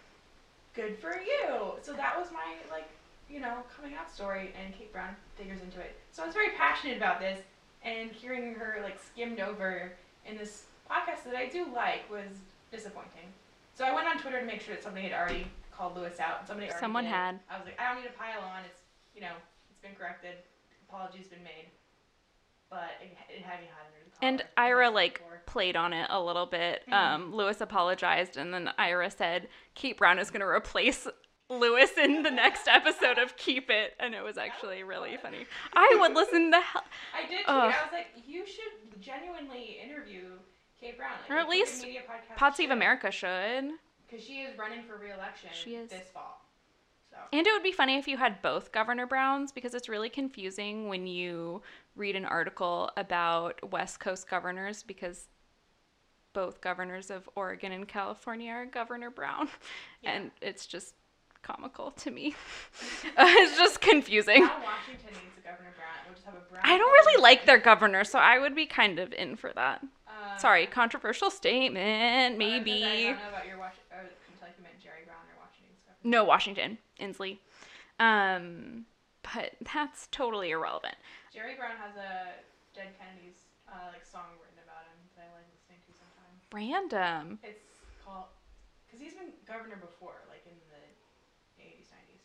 good for you. So that was my, like, you know, coming out story, and Kate Brown figures into it. So I was very passionate about this, and hearing her, like, skimmed over in this podcast that I do like was disappointing. So I went on Twitter to make sure that somebody had already called Louis out. And someone had. I was like, I don't need to pile on. It's, you know, it's been corrected. Apologies been made. But it had me hot under the collar. And Ira, like, played on it a little bit. Louis apologized, and then Ira said, Kate Brown is going to replace Louis in the next episode of Keep It. And it was actually really funny. I would listen to hell. I did, too. I was like, you should genuinely interview Kate Brown. Like, or at least Pod Save America should. Because she is running for re-election this fall. And it would be funny if you had both Governor Browns, because it's really confusing when you read an article about West Coast governors, because both governors of Oregon and California are Governor Brown. Yeah. And it's just comical to me. It's just confusing. Now Washington needs a Governor Brown. We'll just have a Brown. I don't really like their governor, so I would be kind of in for that. Sorry, controversial statement, maybe. I don't know about your like you meant Jerry Brown or Washington. Stuff. No, Washington, Inslee. But that's totally irrelevant. Jerry Brown has a Dead Kennedys like song written about him that I like listening to sometimes. Random. It's called, because he's been governor before, like in the 80s, 90s.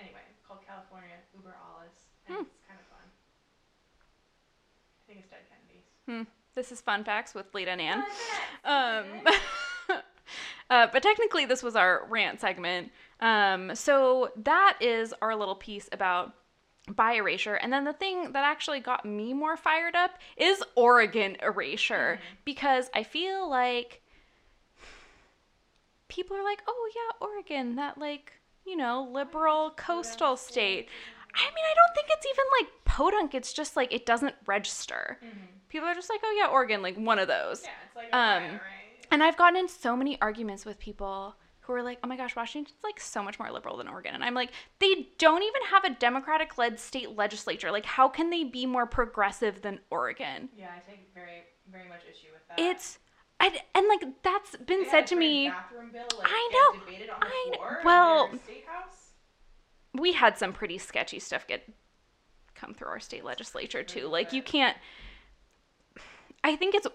Anyway, it's called California Uber Alles, and it's kind of fun. I think it's Dead Kennedys. This is Fun Facts with Lita and Ann. But technically this was our rant segment. So that is our little piece about bi-erasure. And then the thing that actually got me more fired up is Oregon erasure, because I feel like people are like, oh yeah, Oregon, that like, you know, liberal coastal state. I mean, I don't think it's even like podunk. It's just like, it doesn't register. People are just like, oh yeah, Oregon, like one of those. Yeah, it's like Ohio, right? And I've gotten in so many arguments with people who are like, oh my gosh, Washington's like so much more liberal than Oregon. And I'm like, they don't even have a Democratic-led state legislature. Like, how can they be more progressive than Oregon? Yeah, I take very, very much issue with that. And like, that's been said to me. Bathroom bill, like, I know. Debated on the floor in their state house. We had some pretty sketchy stuff come through our state legislature too. Like, you can't, I think it's,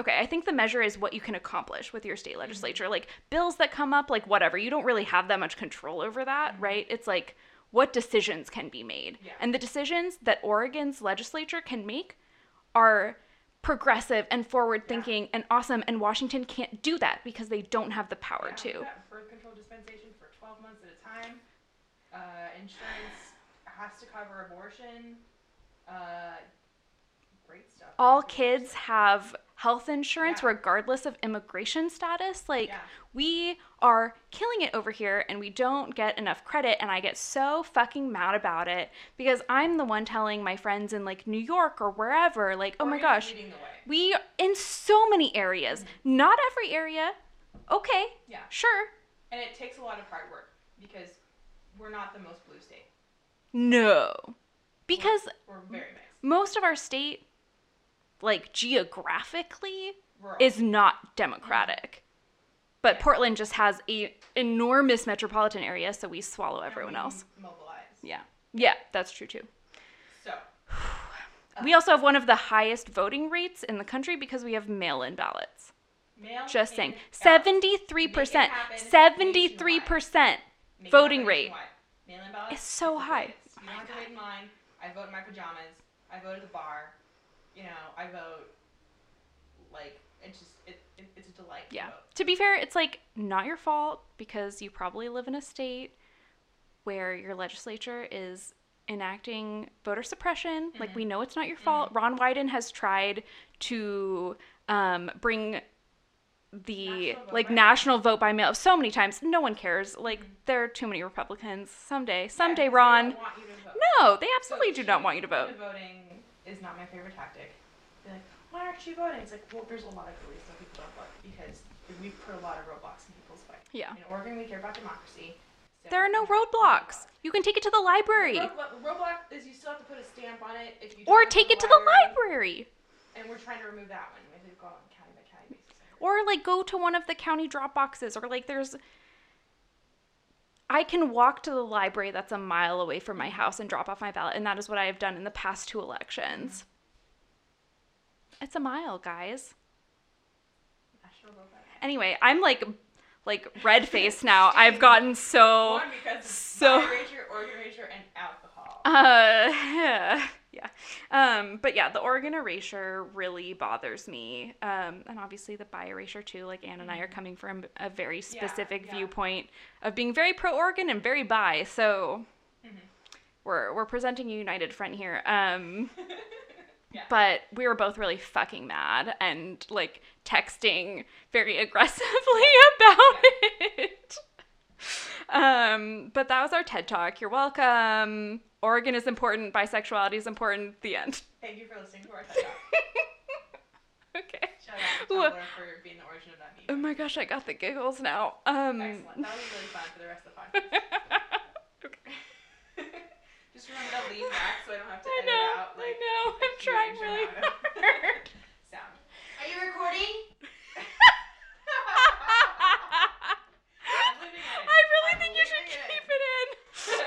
okay, I think the measure is what you can accomplish with your state legislature. Like, bills that come up, like, whatever. You don't really have that much control over that, right? It's like, what decisions can be made? Yeah. And the decisions that Oregon's legislature can make are progressive and forward-thinking and awesome, and Washington can't do that because they don't have the power to. Birth control dispensation for 12 months at a time. Insurance has to cover abortion. Great stuff. All kids have health insurance regardless of immigration status. Like, we are killing it over here and we don't get enough credit, and I get so fucking mad about it because I'm the one telling my friends in like New York or wherever, like, oh my gosh, we in so many areas, not every area. Okay. Yeah. Sure. And it takes a lot of hard work because we're not the most blue state. No. Because we're very mixed. Most of our state, like, geographically, rural. Is not Democratic. But Portland just has a enormous metropolitan area, so we swallow everyone else. Mobilize. Yeah. Yeah, that's true, too. So. We also have one of the highest voting rates in the country because we have mail-in ballots. Just saying. 73%. 73% voting rate. Mail-in ballots. It's so high. You don't have to wait in line. I vote in my pajamas. I vote at the bar. You know, I vote, like, it's just, it's a delight to vote. To be fair, it's, like, not your fault because you probably live in a state where your legislature is enacting voter suppression. Like, we know it's not your fault. Ron Wyden has tried to bring the, like, national vote by mail so many times. No one cares. Like, there are too many Republicans. Someday, Ron. They don't want you to vote. No, they absolutely do not want you to vote. Voting is not my favorite tactic. They're like, why aren't you voting? It's like, well, there's a lot of police that people don't vote because we put a lot of roadblocks in people's way. Yeah. In Oregon, we care about democracy. So there are no roadblocks. You can take it to the library. Roadblock is you still have to put a stamp on it. If you or take it to the library. And we're trying to remove that one. We have to go on county by county basis. Or, like, go to one of the county drop boxes. Or, like, there's... I can walk to the library that's a mile away from my house and drop off my ballot, and that is what I have done in the past two elections. It's a mile, guys. Anyway, I'm like red-faced now. I've gotten so... One, because bi-erasure, Oregon erasure, and alcohol. But yeah, the Oregon erasure really bothers me. And obviously the bi-erasure too, like Anne and I are coming from a very specific viewpoint of being very pro-Oregon and very bi. So we're presenting a united front here. But we were both really fucking mad and like texting very aggressively about it. But that was our TED Talk. You're welcome. Oregon is important. Bisexuality is important. The end. Thank you for listening to our TED Talk. Okay. Shout out to Taylor for being the origin of that meme. Oh my gosh, I got the giggles now. Excellent. That was really fun for the rest of the podcast. Okay. Just remember to lean back so I don't have to edit out. I know. I'm trying really hard. Sound. Are you recording? I really think you should keep it in.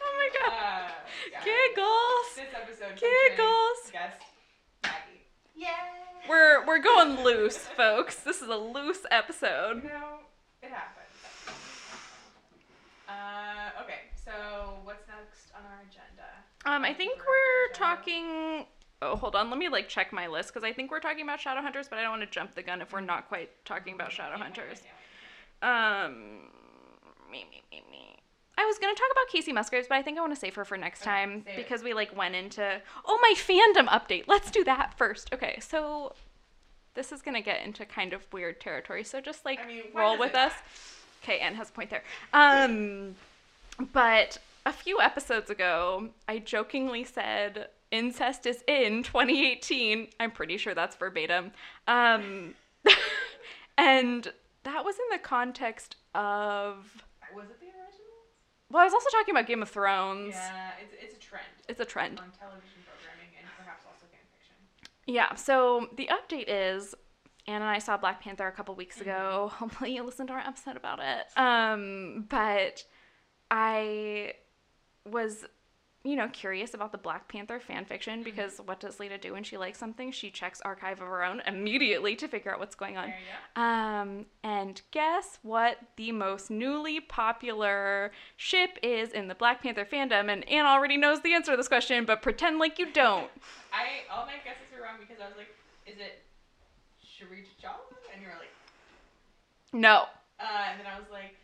Oh my god. Giggles. This episode. Giggles. Guest Maggie. Yay. We're going loose, folks. This is a loose episode. You know, it happens. Okay, so what's next on our agenda? I think we're talking... Oh, hold on. Let me, like, check my list, because I think we're talking about Shadowhunters, but I don't want to jump the gun if we're not quite talking about Shadowhunters. I was going to talk about Casey Musgraves, but I think I want to save her for next time, because we, like, went into... Oh, my fandom update! Let's do that first. Okay, so this is going to get into kind of weird territory, so just, like, roll with us. Okay, Anne has a point there. But a few episodes ago, I jokingly said incest is in 2018. I'm pretty sure that's verbatim. And that was in the context of... Was it The Originals? Well, I was also talking about Game of Thrones. Yeah, it's a trend. It's a trend. On television programming and perhaps also fan fiction. Yeah, so the update is... Anne and I saw Black Panther a couple weeks ago. Mm-hmm. Hopefully you listened to our episode about it. But I was, you know, curious about the Black Panther fan fiction because what does Lita do when she likes something? She checks Archive of Her Own immediately to figure out what's going on. And guess what the most newly popular ship is in the Black Panther fandom? And Anne already knows the answer to this question, but pretend like you don't. All my guesses were wrong because I was like, is it... Read Java? And you were like, no. And then I was like,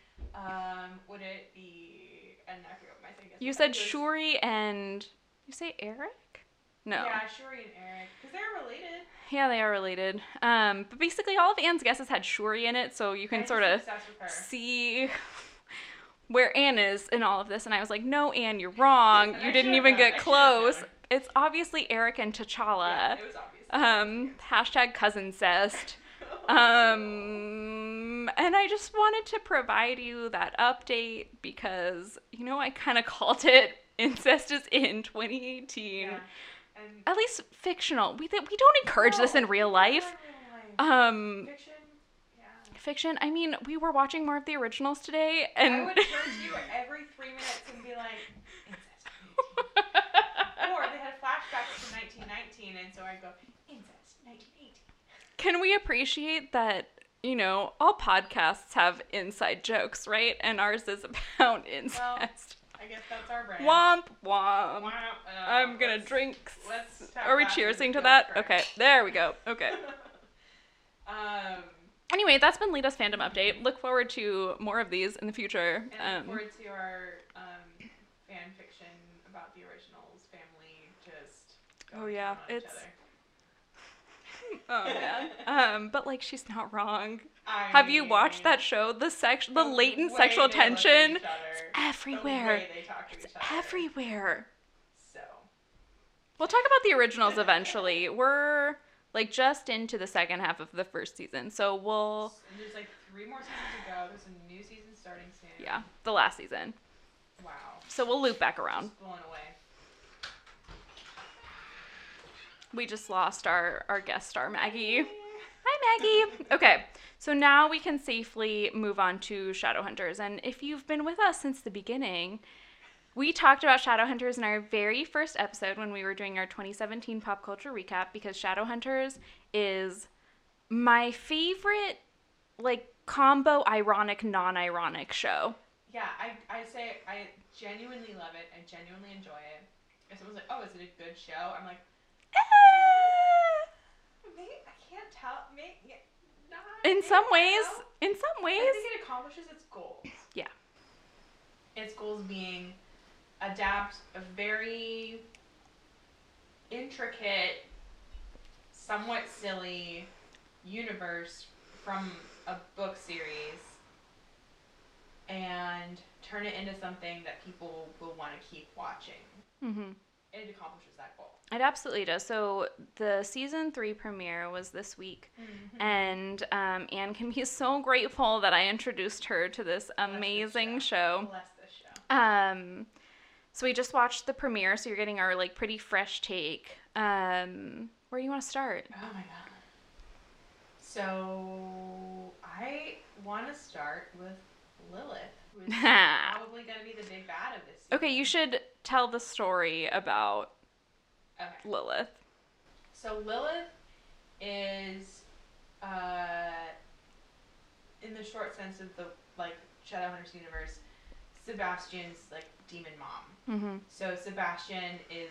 would it be? And I forgot what my thing is. You said Shuri and you say Eric? No. Yeah, Shuri and Eric, because they're related. Yeah, they are related. But basically, all of Anne's guesses had Shuri in it, so you can sort of see where Anne is in all of this. And I was like, no, Anne, you're wrong. You didn't even get close. It's obviously Eric and T'Challa. Yeah, it was obvious. Hashtag cousincest. And I just wanted to provide you that update because, you know, I kind of called it incest is in 2018. Yeah. And at least fictional. We don't encourage this in real life. Fiction? Yeah. Fiction. I mean, we were watching more of The Originals today. And I would turn to you every 3 minutes and be like, incest. Or they had flashbacks to 1919, and so I go, incest, 1918. Can we appreciate that, you know, all podcasts have inside jokes, right? And ours is about incest. Well, I guess that's our brand. Womp, womp. I'm going to drink. Are we cheersing to that? Correct. Okay, there we go. Okay. Anyway, that's been Lita's Fandom Update. Look forward to more of these in the future. And look forward to our fan fiction about The Originals family just but like she's not wrong. Have you watched that show? The latent sexual tension, it's everywhere. So we'll talk about The Originals eventually. We're like just into the second half of the first season, so there's like 3 more seasons to go. There's a new season starting soon. Yeah, the last season. Wow. So we'll loop back around. Just blown away. We just lost our guest star, Maggie. Hi, Maggie. Okay, so now we can safely move on to Shadowhunters. And if you've been with us since the beginning, we talked about Shadowhunters in our very first episode when we were doing our 2017 pop culture recap, because Shadowhunters is my favorite, like, combo ironic, non-ironic show. Yeah, I say I genuinely love it. I genuinely enjoy it. If someone's like, oh, is it a good show? I'm like, I can't tell. In some ways. I think it accomplishes its goals. Yeah. Its goals being adapt a very intricate, somewhat silly universe from a book series and turn it into something that people will want to keep watching. Mm-hmm. It accomplishes that goal. It absolutely does. So the season 3 premiere was this week, and Anne can be so grateful that I introduced her to this amazing show. Bless this show. So we just watched the premiere, so you're getting our like pretty fresh take. Where do you want to start? Oh my god. So I want to start with Lilith, who's probably going to be the big bad of this season. Okay, you should tell the story about Lilith. So Lilith is, in the short sense of the like Shadowhunters universe, Sebastian's like demon mom. Mm-hmm. So Sebastian is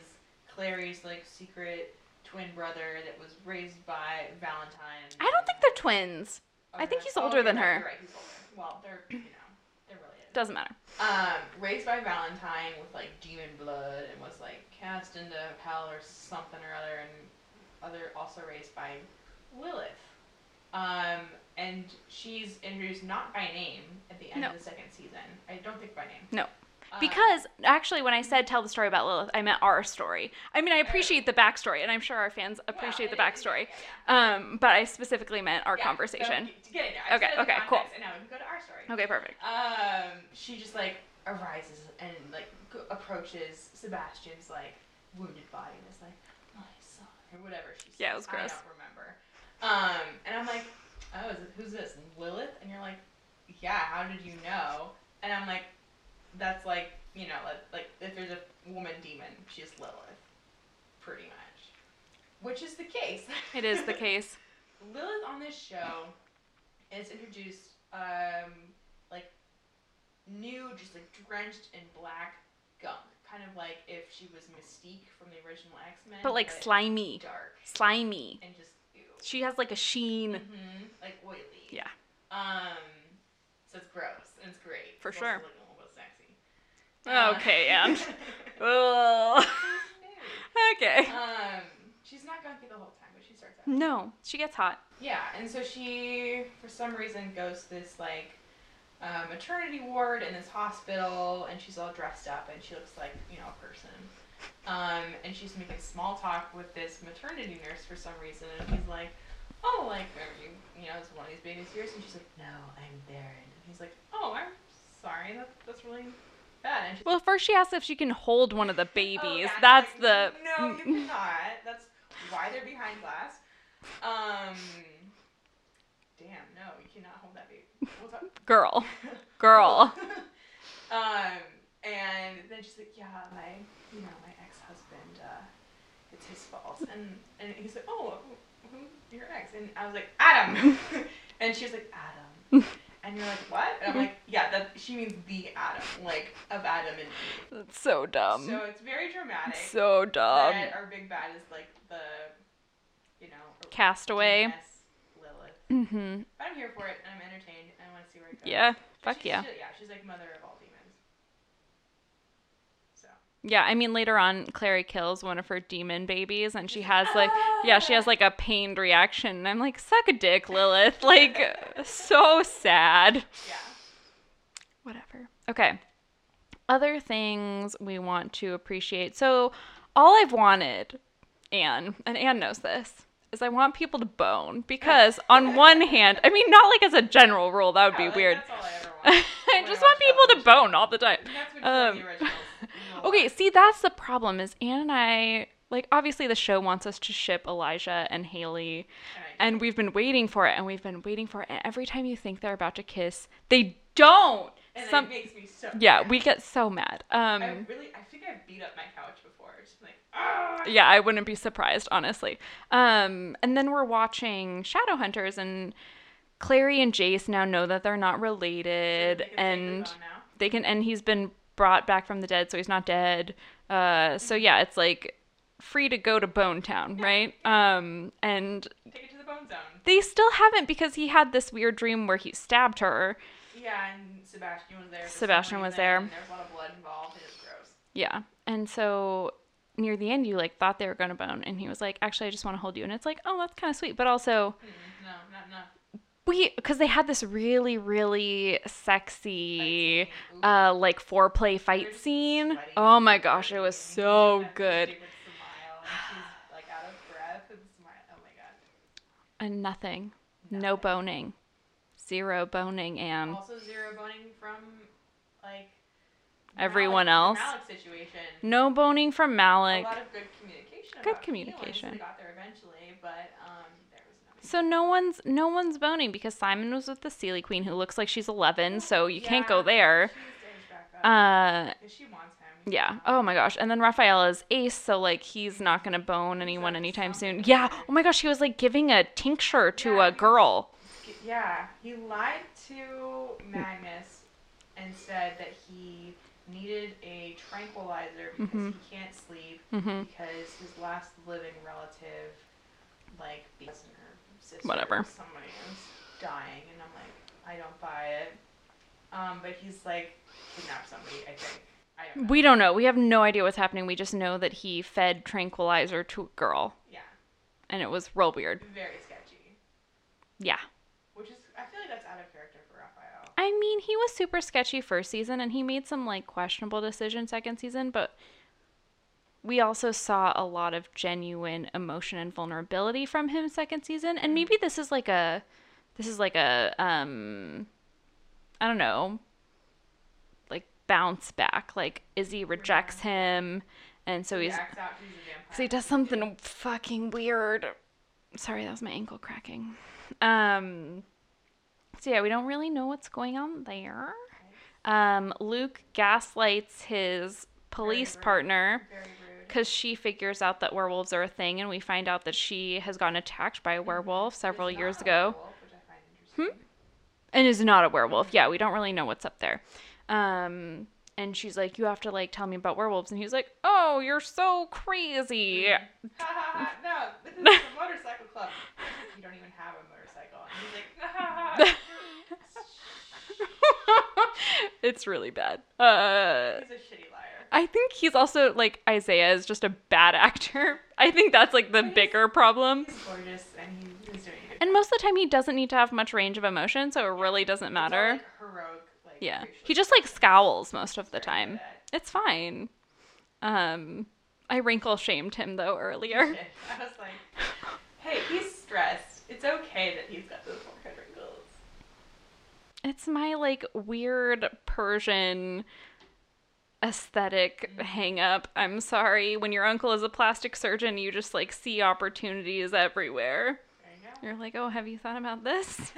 Clary's like secret twin brother that was raised by Valentine. I don't think they're twins. Okay. I think he's older than her. You're right, he's older. Well, they're, you know, they're related. Doesn't matter. Raised by Valentine with like demon blood and was like cast into hell or something or other, and also raised by Lilith. And she's introduced not by name at the end of the second season. I don't think by name. No. Because, actually, when I said tell the story about Lilith, I meant our story. I mean, I appreciate the backstory, and I'm sure our fans appreciate the backstory. Yeah. But I specifically meant our conversation. So, get it now. Okay, cool. And now we can go to our story. Okay, perfect. She just, like, arises and, like, approaches Sebastian's, like, wounded body and is like, my son, or whatever she says. Yeah, it was gross. I don't remember. And I'm like, oh, who's this? Lilith? And you're like, yeah, how did you know? And I'm like, that's like, you know, like if there's a woman demon, she's Lilith, pretty much. Which is the case. It is the case. Lilith on this show is introduced, like, new, just like drenched in black gunk. Kind of like if she was Mystique from the original X-Men. But like slimy. Dark. Slimy. And just, ew. She has like a sheen. Mm-hmm. Like oily. Yeah. So it's gross and it's great. For sure. Okay, and okay. She's not gunky the whole time, but she starts out. No, she gets hot. Yeah, and so she, for some reason, goes to this, like, maternity ward in this hospital, and she's all dressed up, and she looks like, you know, a person. And she's making small talk with this maternity nurse for some reason, and he's like, oh, like, are you, you know, is one of these babies yours? And she's like, no, I'm barren. And he's like, oh, I'm sorry, that's really... Well, first she asks if she can hold one of the babies. That's like, the... No, you cannot. That's why they're behind glass. Damn, no, you cannot hold that baby. We'll talk... Girl. And then she's like, yeah, my ex-husband, it's his fault. And he's like, oh, who's your ex? And I was like, Adam. And she was like, Adam. And you're like, what? And I'm like, yeah, she means the Adam, like, of Adam and Eve. That's so dumb. So it's very dramatic. So dumb. That our big bad is, like, the, you know... Castaway. Lilith. Mm-hmm. But I'm here for it, and I'm entertained, and I want to see where it goes. Yeah, fuck yeah. Yeah, she's, like, mother of all demons. So. Yeah, I mean, later on, Clary kills one of her demon babies, and she has, like... Yeah, she has, like, a pained reaction, and I'm like, suck a dick, Lilith. Like... So sad. Yeah. Whatever. Okay. Other things we want to appreciate. So all I've wanted, Anne, and Anne knows this, is I want people to bone. Because on one hand, I mean, not like as a general rule. That would be weird. That's all I ever want. I just want people to bone all the time. That's what the originals. Okay, see, that's the problem is Anne and I... Like, obviously the show wants us to ship Elijah and Haley, and we've been waiting for it, and every time you think they're about to kiss, they don't! And it makes me so mad. Yeah, we get so mad. I think I've beat up my couch before. Just like, ah! Yeah, I wouldn't be surprised, honestly. And then we're watching Shadowhunters, and Clary and Jace now know that they're not related, and he's been brought back from the dead, so he's not dead. So yeah, it's like... free to go to Bone Town, right? And take it to the Bone Zone. They still haven't because he had this weird dream where he stabbed her. Yeah, and Sebastian was there. And there was a lot of blood involved. It was gross. Yeah, and so near the end, you like thought they were going to bone, and he was like, "Actually, I just want to hold you." And it's like, "Oh, that's kind of sweet," but also, no, not enough. Because they had this really, really sexy, like foreplay fight scene. Sweaty. Oh my gosh, it was so good. She's like out of breath and smile. Oh my god. And nothing. No boning. Zero boning, Anne. Also zero boning from like everyone else. Malik situation. No boning from Malik. A lot of good communication. Good communication. They got there eventually, but there was no. So no one's boning because Simon was with the Sealy Queen, who looks like she's 11, so you can't go there. She wants him. Yeah. Oh my gosh. And then Raphael is ace, so like he's not gonna bone anyone anytime soon. Yeah. Oh my gosh. He was like giving a tincture to a girl. Yeah. He lied to Magnus and said that he needed a tranquilizer because he can't sleep because his last living relative, like, cousin or sister, whatever, somebody was dying, and I'm like, I don't buy it. But he's like kidnapped somebody, I think. I don't know. We don't know. We have no idea what's happening. We just know that he fed tranquilizer to a girl. Yeah. And it was real weird. Very sketchy. Yeah. Which is, I feel like that's out of character for Raphael. I mean, he was super sketchy first season, and he made some like questionable decisions second season, but we also saw a lot of genuine emotion and vulnerability from him second season. And maybe this is like a I don't know, like bounce back. Like Izzy rejects him, and so he's acts out, he's a vampire. So he does something fucking weird. Sorry, that was my ankle cracking. So yeah, we don't really know what's going on there. Luke gaslights his police partner because she figures out that werewolves are a thing, and we find out that she has gotten attacked by a werewolf several years ago. Werewolf, which I find interesting. And is not a werewolf. Yeah, we don't really know what's up there. And she's like, you have to, like, tell me about werewolves. And he's like, oh, you're so crazy. No, this is a motorcycle club. You don't even have a motorcycle. And he's like, It's really bad. He's a shitty liar. I think he's also, like, Isaiah is just a bad actor. I think that's, like, the bigger problem. He's gorgeous, and he's doing it. And most of the time, he doesn't need to have much range of emotion, so it really doesn't matter. It's all, like, heroic, like, yeah, he just like scowls most of the time. It's fine. I wrinkle shamed him though earlier. I was like, hey, he's stressed. It's okay that he's got those forehead wrinkles. It's my like weird Persian aesthetic hang up. I'm sorry. When your uncle is a plastic surgeon, you just like see opportunities everywhere. You're like, oh, have you thought about this?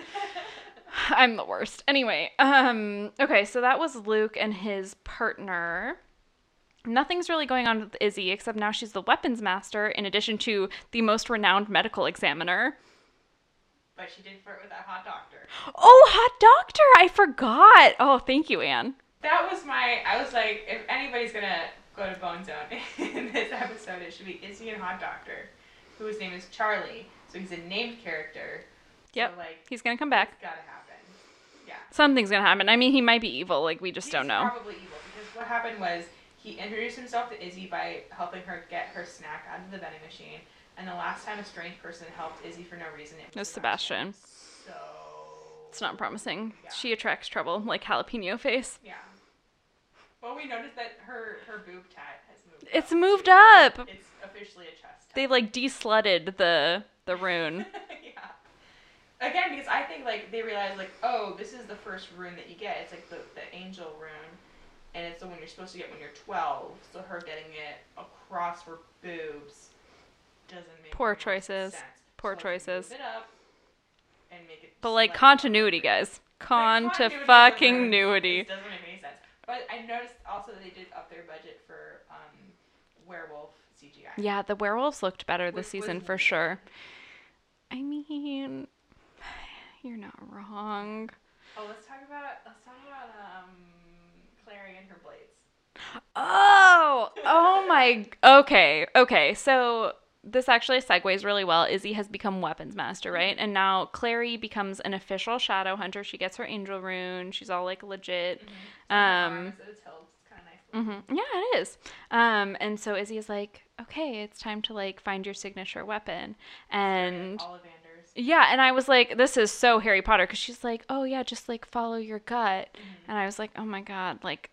I'm the worst. Anyway, okay, so that was Luke and his partner. Nothing's really going on with Izzy, except now she's the weapons master, in addition to the most renowned medical examiner. But she did flirt with that hot doctor. Oh, hot doctor! I forgot! Oh, thank you, Anne. That was I was like, if anybody's gonna go to Bone Zone in this episode, it should be Izzy and hot doctor, whose name is Charlie. So he's a named character. Yep. So like, he's going to come back. It's got to happen. Yeah. Something's going to happen. I mean, he might be evil. Like, we just don't know. He's probably evil. Because what happened was he introduced himself to Izzy by helping her get her snack out of the vending machine. And the last time a strange person helped Izzy for no reason, it was Sebastian. So. It's not promising. Yeah. She attracts trouble, like jalapeno face. Yeah. Well, we noticed that her boob tat has moved up. It's moved up. It's officially a chest. They like de-slutted the rune. Yeah. Again, because I think like they realized like, oh, this is the first rune that you get. It's like the angel rune, and it's the one you're supposed to get when you're 12. So her getting it across her boobs doesn't make poor choices. Sense. Poor so choices. Move it up and make it. But like continuity, guys. Continuity to fucking nudity. Doesn't make any sense. But I noticed also that they did up their budget for werewolf. CGI. Yeah, the werewolves looked better this season for sure. I mean, you're not wrong. Oh, let's talk about Clary and her blades. Oh my. Okay. So this actually segues really well. Izzy has become weapons master, right? And now Clary becomes an official Shadowhunter. She gets her angel rune. She's all like legit. Mm-hmm. Yeah, it is. And so Izzy's like, okay, it's time to like find your signature weapon. And Ollivanders. Yeah, and I was like, this is so Harry Potter, because she's like, oh yeah, just like follow your gut. Mm-hmm. And I was like, oh my god, like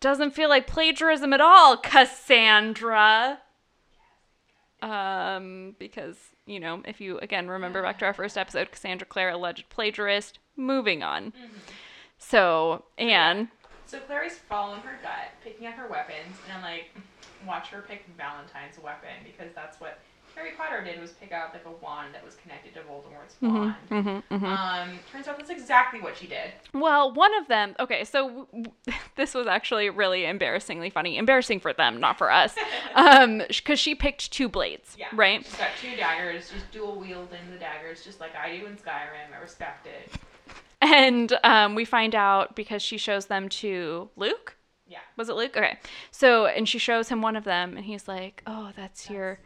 doesn't feel like plagiarism at all, Cassandra. Because you know, if you again remember back to our first episode, Cassandra Clare, alleged plagiarist. Moving on. Mm-hmm. So Anne. So Clary's following her gut, picking up her weapons, and I'm like, watch her pick Valentine's weapon, because that's what Harry Potter did, was pick out like a wand that was connected to Voldemort's wand. Mm-hmm, mm-hmm. Turns out that's exactly what she did. Well, one of them, okay, so this was actually really embarrassingly funny. Embarrassing for them, not for us. Because she picked two blades, yeah, right? She's got two daggers, just dual wielding the daggers, just like I do in Skyrim. I respect it. And we find out because she shows them to Luke? Yeah. Was it Luke? Okay. So, and she shows him one of them, and he's like, oh, that's your...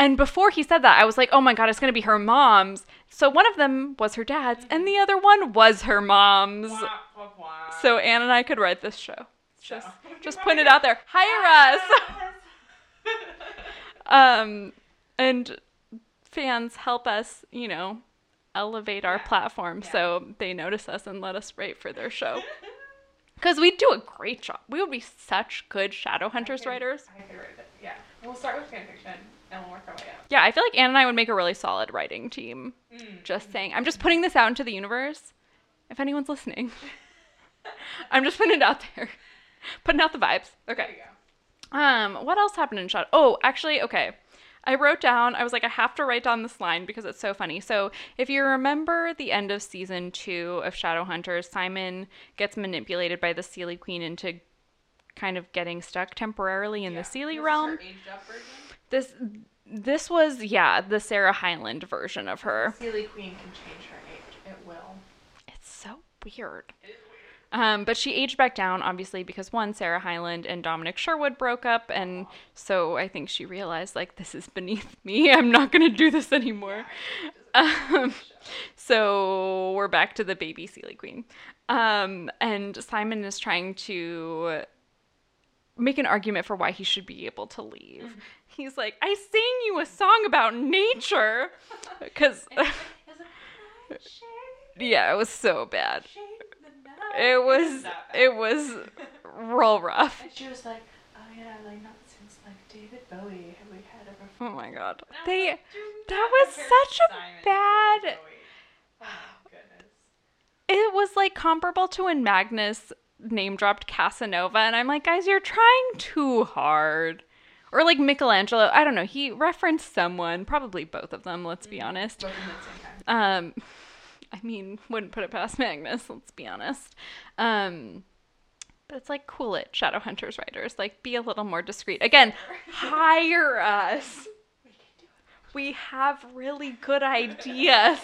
And before he said that, I was like, oh my God, it's going to be her mom's. So one of them was her dad's, and the other one was her mom's. Wah, wah, wah. So Anne and I could write this show. Just put it out there. Hire us. And fans, help us, you know, elevate our platform so they notice us and let us write for their show. Because we do a great job. We would be such good Shadowhunters writers. I could write it, yeah. We'll start with fan fiction. And we'll work our way up. Yeah, I feel like Anne and I would make a really solid writing team. Mm. Just saying. I'm just putting this out into the universe. If anyone's listening. I'm just putting it out there. Putting out the vibes. Okay. There you go. What else happened in Shadow? Oh, actually, okay. I wrote down, I was like, I have to write down this line because it's so funny. So if you remember the end of season 2 of Shadowhunters, Simon gets manipulated by the Seelie Queen into kind of getting stuck temporarily in the Seelie realm. This was, yeah, the Sarah Hyland version of her. Seelie Queen can change her age. It will. It's so weird. It is weird. But she aged back down, obviously, because one, Sarah Hyland and Dominic Sherwood broke up. And so I think she realized, like, this is beneath me. I'm not going to do this anymore. So we're back to the baby Seelie Queen. And Simon is trying to make an argument for why he should be able to leave. Mm-hmm. He's like, I sang you a song about nature. Because, yeah, it was so bad. It was real rough. And she was like, oh yeah, like not since like David Bowie have we had ever. Oh my God. That was such a bad. Oh my goodness. It was like comparable to when Magnus name dropped Casanova. And I'm like, guys, you're trying too hard. Or like Michelangelo, I don't know. He referenced someone, probably both of them. Let's be honest. Both of them at the same time. I mean, wouldn't put it past Magnus. Let's be honest. But it's like, cool it, Shadowhunters writers. Like, be a little more discreet. Again, hire us. We can do it. We have really good ideas.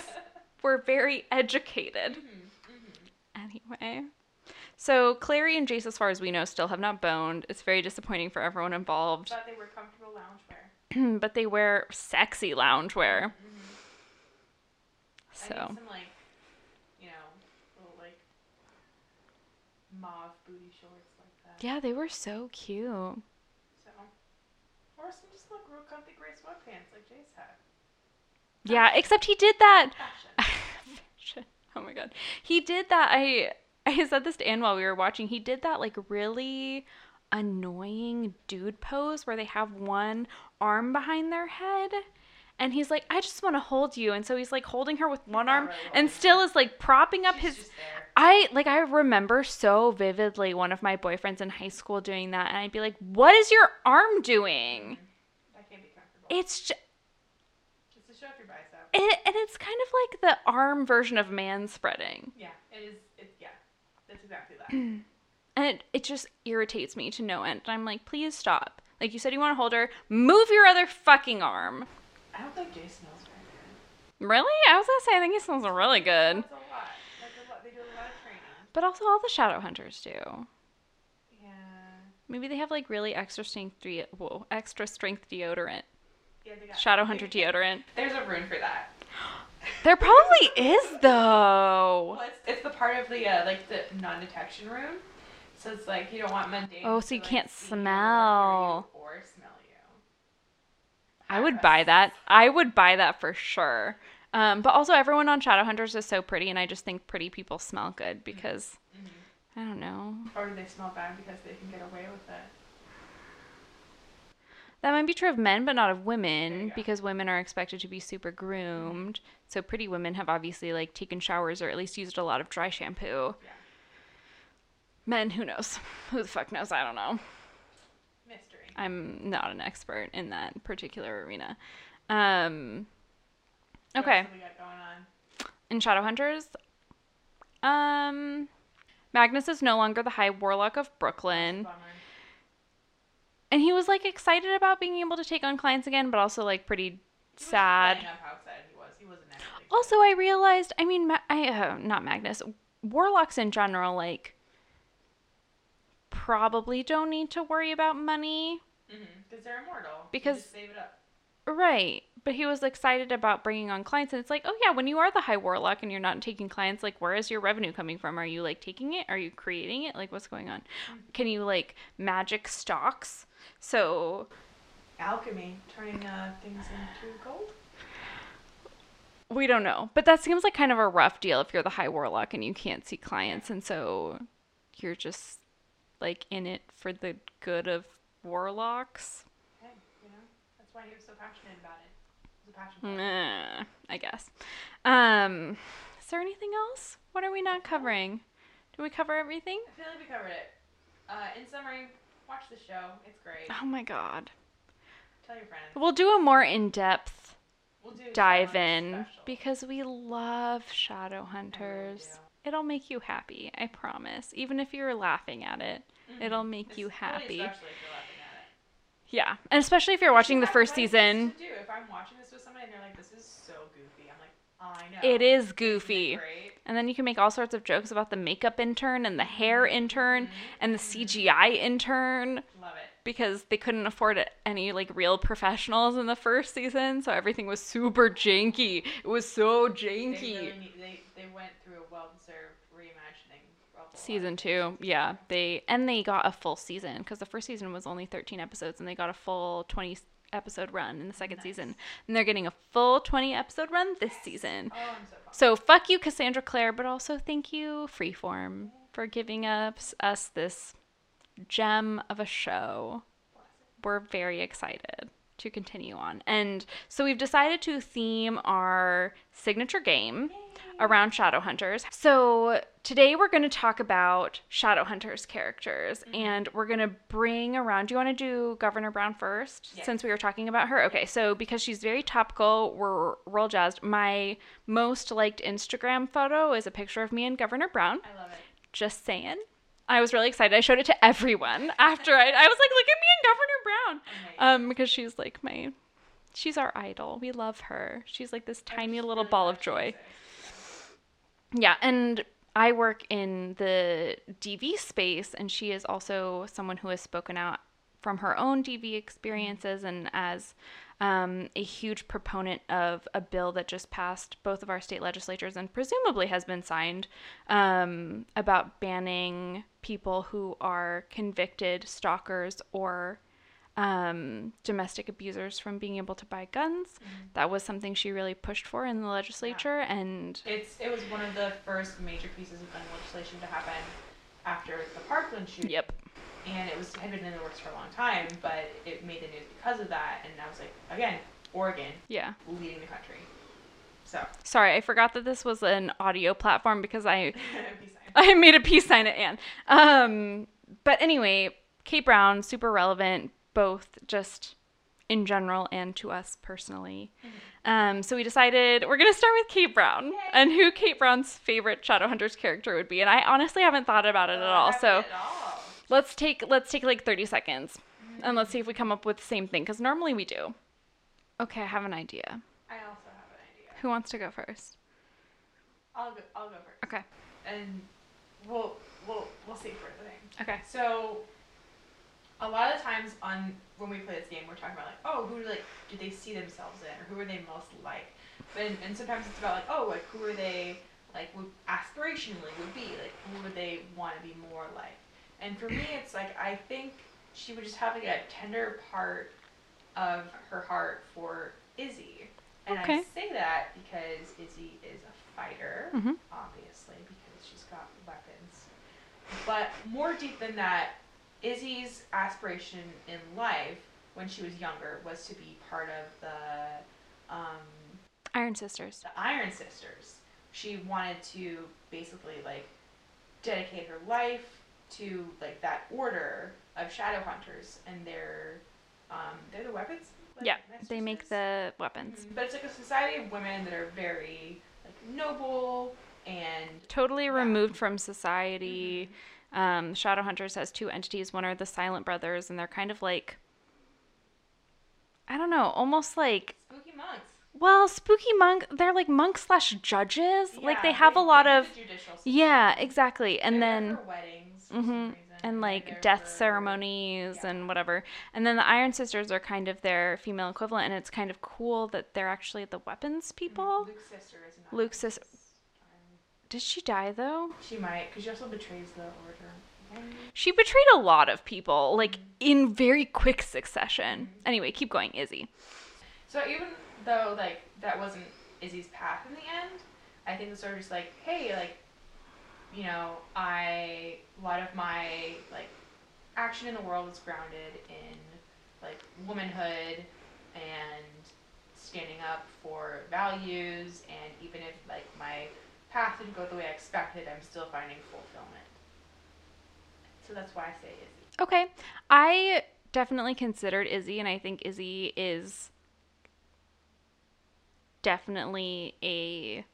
We're very educated. Mm-hmm, mm-hmm. Anyway. So Clary and Jace, as far as we know, still have not boned. It's very disappointing for everyone involved. But they wear comfortable loungewear. But they wear sexy loungewear. Mm-hmm. So. I need some, like, you know, little, like, mauve booty shorts like that. Yeah, they were so cute. So. Or some just, like, real comfy gray sweatpants like Jace had. Yeah, except he did that. Fashion. Fashion. Oh, my God. He did that. I said this to Anne while we were watching. He did that, like, really annoying dude pose where they have one arm behind their head. And he's like, I just want to hold you. And so he's, like, holding her with one arm and still is, like, propping up his... I remember so vividly one of my boyfriends in high school doing that. And I'd be like, what is your arm doing? That can't be comfortable. It's just... It's to show off your bicep. And it's kind of like the arm version of man spreading. Yeah, it is. That's exactly that. And it just irritates me to no end. And I'm like, please stop. Like, you said you want to hold her. Move your other fucking arm. I don't think Jace smells very good. Really? I was going to say, I think he smells really good. He smells a lot. Like, they do a lot of training. But also all the Shadowhunters do. Yeah. Maybe they have, like, really extra strength deodorant. Yeah, they got Shadowhunter deodorant. There's a room for that. There probably is, though. Well, it's the part of the, like, the non-detection room. So it's like, you don't want mundane. Oh, so you can't smell. Or smell you. I would buy that. I would buy that for sure. But also, everyone on Shadowhunters is so pretty, and I just think pretty people smell good because, mm-hmm. I don't know. Or do they smell bad because they can get away with it? That might be true of men, but not of women, because women are expected to be super groomed. So pretty women have obviously, like, taken showers or at least used a lot of dry shampoo. Yeah. Men, who knows? Who the fuck knows? I don't know. Mystery. I'm not an expert in that particular arena. Okay. What else have we got going on? In Shadowhunters, Magnus is no longer the High Warlock of Brooklyn. Bummer. And he was, like, excited about being able to take on clients again, but also, like, pretty sad. How sad he was. He wasn't actually. Also, I realized, I mean, not Magnus, warlocks in general, like, probably don't need to worry about money. Mm-hmm. Because they're immortal. Because. You just save it up. Right. But he was excited about bringing on clients, and it's like, oh, yeah, when you are the High Warlock and you're not taking clients, like, where is your revenue coming from? Are you, like, taking it? Are you creating it? Like, what's going on? Can you, like, magic stocks? So... alchemy. Turning things into gold? We don't know. But that seems like kind of a rough deal if you're the High Warlock and you can't see clients, and so you're just, like, in it for the good of warlocks. Hey, you know, that's why he was so passionate about it. I guess. Is there anything else? What are we not covering? Did we cover everything? I feel like we covered it. In summary, watch the show. It's great. Oh my god. Tell your friends. We'll do a more in-depth dive in because we love Shadowhunters. It'll make you happy, I promise. Even if you're laughing at it, it'll make you happy. Especially if you're laughing at it. Yeah, and especially if you're watching the first season. To do. If I'm watching this with somebody and they're like, this is so goofy, I'm like, oh, I know. It is goofy. And then you can make all sorts of jokes about the makeup intern and the hair intern and the CGI intern. Love it. Because they couldn't afford any, like, real professionals in the first season, so everything was super janky. It was so janky. They went through a well-deserved reimagining. Season 2, yeah. They got a full season because the first season was only 13 episodes, and they got a full 20 episode run in the second season, and they're getting a full 20 episode run this season. Oh, I'm so fuck you, Cassandra Clare, but also thank you, Freeform, for giving us this gem of a show. We're very excited to continue on, and so we've decided to theme our signature game around Shadowhunters. So today we're going to talk about Shadowhunters characters, and we're going to bring around... do you want to do Governor Brown first, since we were talking about her? Okay, so because she's very topical, we're real jazzed. My most liked Instagram photo is a picture of me and Governor Brown. I love it. Just saying. I was really excited. I showed it to everyone after I was like, look at me and Governor Brown. Okay. Because she's like my... she's our idol. We love her. She's like this tiny little really ball of joy. Yeah, and I work in the DV space, and she is also someone who has spoken out from her own DV experiences and as a huge proponent of a bill that just passed both of our state legislatures and presumably has been signed about banning people who are convicted stalkers or domestic abusers from being able to buy guns. That was something she really pushed for in the legislature, and it was one of the first major pieces of gun legislation to happen after the Parkland shooting. Yep. And it had been in the works for a long time, but it made the news because of that, and I was like, again, Oregon leading the country. So sorry, I forgot that this was an audio platform because I made a peace sign at Anne. But anyway, Kate Brown, super relevant, both just in general and to us personally. So we decided we're going to start with Kate Brown and who Kate Brown's favorite Shadowhunters character would be. And I honestly haven't thought about it at all. So let's take like 30 seconds and let's see if we come up with the same thing, because normally we do. Okay, I have an idea. I also have an idea. Who wants to go first? I'll go first. Okay. And we'll see for the thing. Okay. So... a lot of times when we play this game, we're talking about, like, oh, who, like, do they see themselves in, or who are they most like? And sometimes it's about, like, oh, like, who are they, like, would aspirationally would be, like, who would they want to be more like? And for me, it's, like, I think she would just have, like, a tender part of her heart for Izzy. And I say that because Izzy is a fighter, obviously, because she's got weapons. But more deep than that, Izzy's aspiration in life when she was younger was to be part of the Iron Sisters. The Iron Sisters. She wanted to basically, like, dedicate her life to like that order of Shadowhunters, and they're the weapons. Like, yeah, they make the weapons. Mm-hmm. But it's like a society of women that are very like noble and totally removed from society. Mm-hmm. Shadowhunters has two entities. One are the Silent Brothers, and they're kind of like, I don't know, almost like spooky monks. Well, spooky monk, they're like monks/judges. Yeah, like they have a lot of judicial system. Yeah, exactly. And they're then for weddings for some reason, and like death ceremonies and whatever. And then the Iron Sisters are kind of their female equivalent, and it's kind of cool that they're actually the weapons people. Luke's sister is not. Luke's sister. Did she die though? She might, because she also betrays the order. She betrayed a lot of people, like in very quick succession. Anyway, keep going, Izzy. So even though like that wasn't Izzy's path in the end, I think it's sort of just like, hey, like, you know, a lot of my like action in the world is grounded in like womanhood and standing up for values, and even if like my path didn't go the way I expected, I'm still finding fulfillment. So that's why I say Izzy. Okay. I definitely considered Izzy, and I think Izzy is definitely a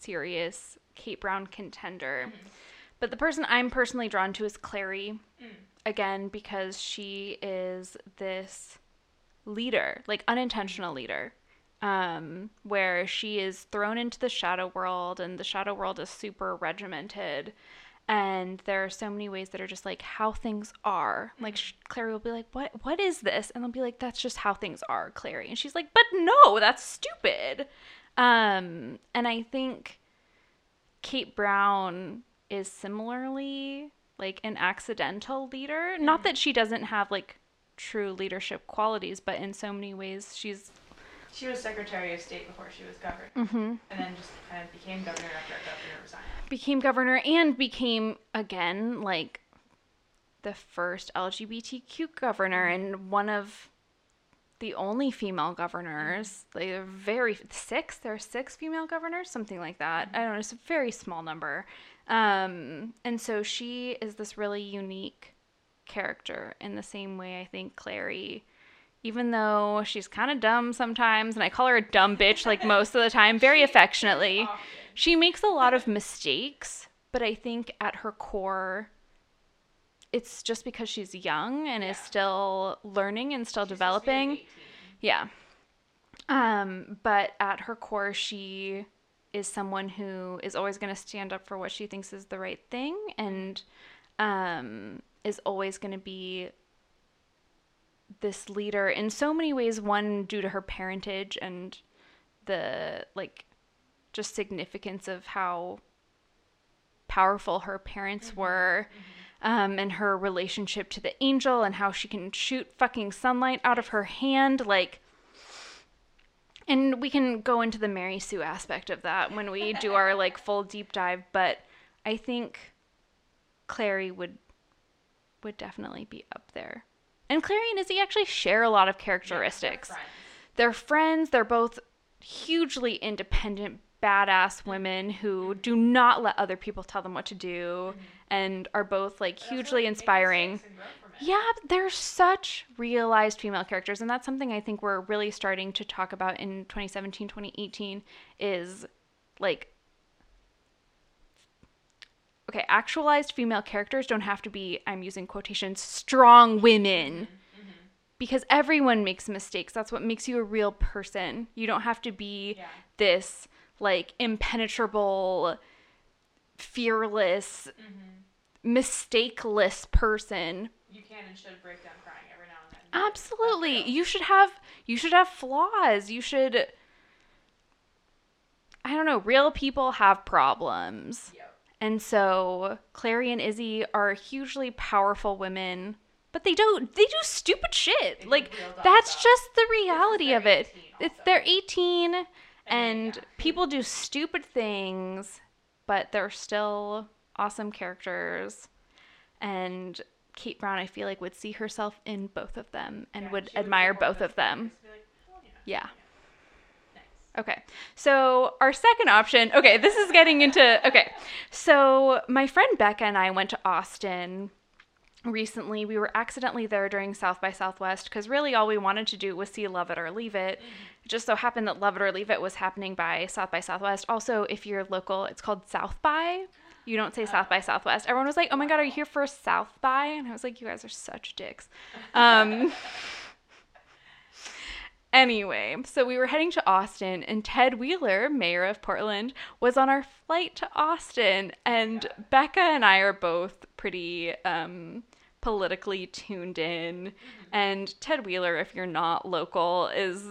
serious Kate Brown contender. Mm-hmm. But the person I'm personally drawn to is Clary. Mm. Again, because she is this leader, like unintentional leader, where she is thrown into the shadow world, and the shadow world is super regimented. And there are so many ways that are just, like, how things are. Like, Clary will be like, what is this? And they'll be like, that's just how things are, Clary. And she's like, but no, that's stupid. And I think Kate Brown is similarly, like, an accidental leader. Mm-hmm. Not that she doesn't have, like, true leadership qualities, but in so many ways she's... She was Secretary of State before she was governor. Mm-hmm. And then just kind of became governor after governor resigned. Became governor and became, again, like, the first LGBTQ governor and one of the only female governors. Like, there are six female governors, something like that. Mm-hmm. I don't know, it's a very small number. And so she is this really unique character in the same way I think Clary, even though she's kind of dumb sometimes, and I call her a dumb bitch like most of the time, very affectionately. She makes a lot of mistakes, but I think at her core, it's just because she's young and is still learning and still developing. Yeah. But at her core, she is someone who is always going to stand up for what she thinks is the right thing, and is always going to be this leader in so many ways, one due to her parentage and the like just significance of how powerful her parents were, and her relationship to the angel, and how she can shoot fucking sunlight out of her hand, like, and we can go into the Mary Sue aspect of that when we do our like full deep dive, but I think Clary would definitely be up there. And Clary and Izzy actually share a lot of characteristics. Yeah, they're friends. They're both hugely independent, badass women who do not let other people tell them what to do, and are both like hugely inspiring. Yeah, they're such realized female characters. And that's something I think we're really starting to talk about in 2017, 2018 is like, okay, actualized female characters don't have to be, I'm using quotations, strong women. Mm-hmm. Because everyone makes mistakes. That's what makes you a real person. You don't have to be this, like, impenetrable, fearless, mistakeless person. You can and should break down crying every now and then. Absolutely. You should have flaws. You should, I don't know, real people have problems. Yep. And so Clary and Izzy are hugely powerful women, but they do stupid shit. Like, that's just the reality of it. They're 18 and people do stupid things, but they're still awesome characters. And Kate Brown, I feel like, would see herself in both of them and would admire both of them. Yeah. Okay, so our second option, okay, this is getting into, okay. So my friend Becca and I went to Austin recently, we were accidentally there during South by Southwest because really all we wanted to do was see Love It or Leave It. It just so happened that Love It or Leave It was happening by South by Southwest. Also, if you're local, it's called South by. You don't say South by Southwest. Everyone was like, oh my God, are you here for South by? And I was like, you guys are such dicks. Anyway, so we were heading to Austin, and Ted Wheeler, mayor of Portland, was on our flight to Austin, and Becca and I are both pretty politically tuned in, and Ted Wheeler, if you're not local, is...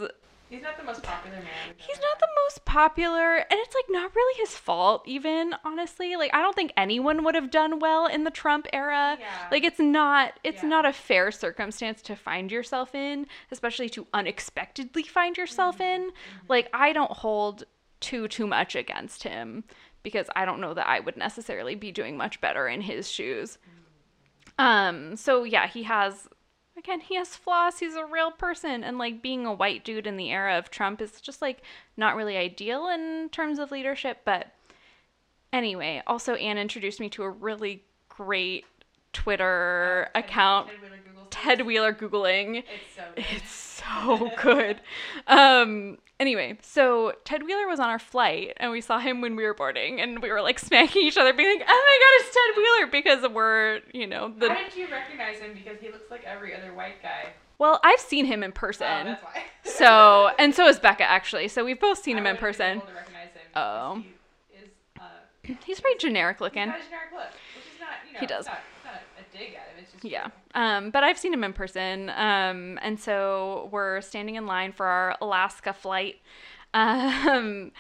He's not the most popular man. He's not the most popular, and it's, like, not really his fault even, honestly. Like, I don't think anyone would have done well in the Trump era. Yeah. Like, it's not a fair circumstance to find yourself in, especially to unexpectedly find yourself in. Mm-hmm. Like, I don't hold too much against him because I don't know that I would necessarily be doing much better in his shoes. Mm-hmm. So, yeah, he has... Again, he has flaws. He's a real person. And, like, being a white dude in the era of Trump is just, like, not really ideal in terms of leadership. But anyway, also Anne introduced me to a really great Twitter account. Ted Wheeler Googling. It's so good. Anyway, so Ted Wheeler was on our flight, and we saw him when we were boarding, and we were, like, smacking each other, being like, oh my God, it's Ted Wheeler, because we're, you know. How did you recognize him? Because he looks like every other white guy. Well, I've seen him in person. Oh, that's why. So, and so has Becca, actually. So we've both seen him in person. I wouldn't be able to recognize him. Oh. He is, he's pretty generic looking. He's got a generic look, which is not, you know. He does. Yeah. But I've seen him in person. And so we're standing in line for our Alaska flight. And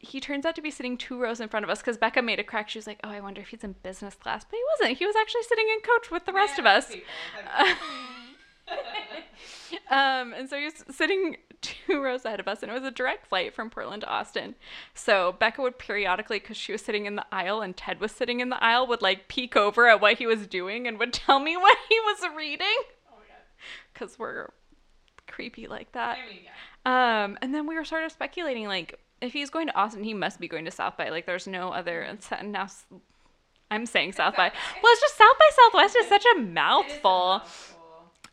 he turns out to be sitting 2 rows in front of us because Becca made a crack. She was like, oh, I wonder if he's in business class. But he wasn't. He was actually sitting in coach with the rest of us. And so he was sitting 2 rows ahead of us, and it was a direct flight from Portland to Austin. So Becca would periodically, because she was sitting in the aisle and Ted was sitting in the aisle, would like peek over at what he was doing and would tell me what he was reading. Oh my God. Because we're creepy like that. I mean, yeah. And then we were sort of speculating, like, if he's going to Austin, he must be going to South by. Like, there's no other. And now I'm saying South by. Well, it's just South by Southwest is such a mouthful.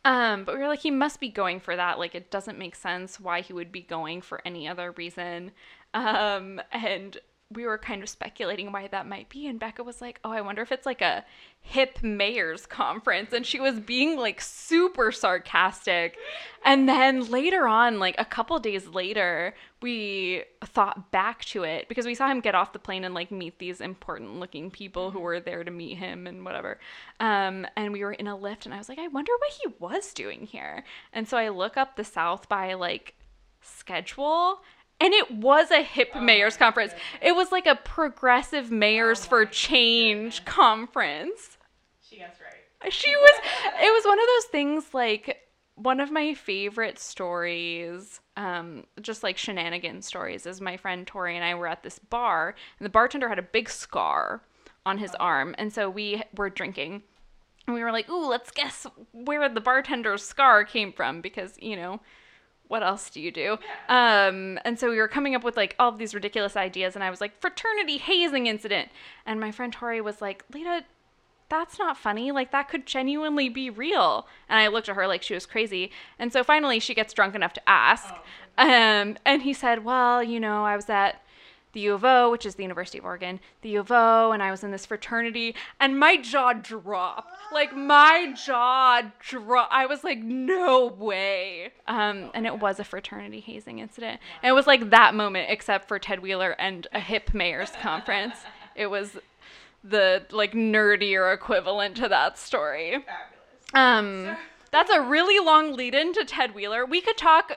But we were like, he must be going for that. Like, it doesn't make sense why he would be going for any other reason. And we were kind of speculating why that might be. And Becca was like, oh, I wonder if it's like a hip mayor's conference. And she was being like super sarcastic. And then later on, like a couple days later, we thought back to it because we saw him get off the plane and like meet these important looking people who were there to meet him and whatever. And we were in a lift and I was like, I wonder what he was doing here. And so I look up the South by like schedule. And it was a hip mayor's conference. Goodness. It was like a progressive mayors for change conference. She guessed right. She was, it was one of those things, like one of my favorite stories, just like shenanigan stories, is my friend Tori and I were at this bar and the bartender had a big scar on his arm. And so we were drinking and we were like, ooh, let's guess where the bartender's scar came from because, you know, what else do you do? Yeah. And so we were coming up with like all of these ridiculous ideas and I was like, fraternity hazing incident. And my friend Tori was like, Lita, that's not funny. Like that could genuinely be real. And I looked at her like she was crazy. And so finally she gets drunk enough to ask. And he said, well, you know, I was at the U of O, which is the University of Oregon, the U of O, and I was in this fraternity, and my jaw dropped. Like, my jaw dropped. I was like, no way. And it was a fraternity hazing incident. Wow. And it was like that moment, except for Ted Wheeler and a hip mayor's conference. It was the, like, nerdier equivalent to that story. Fabulous. That's a really long lead-in to Ted Wheeler. We could have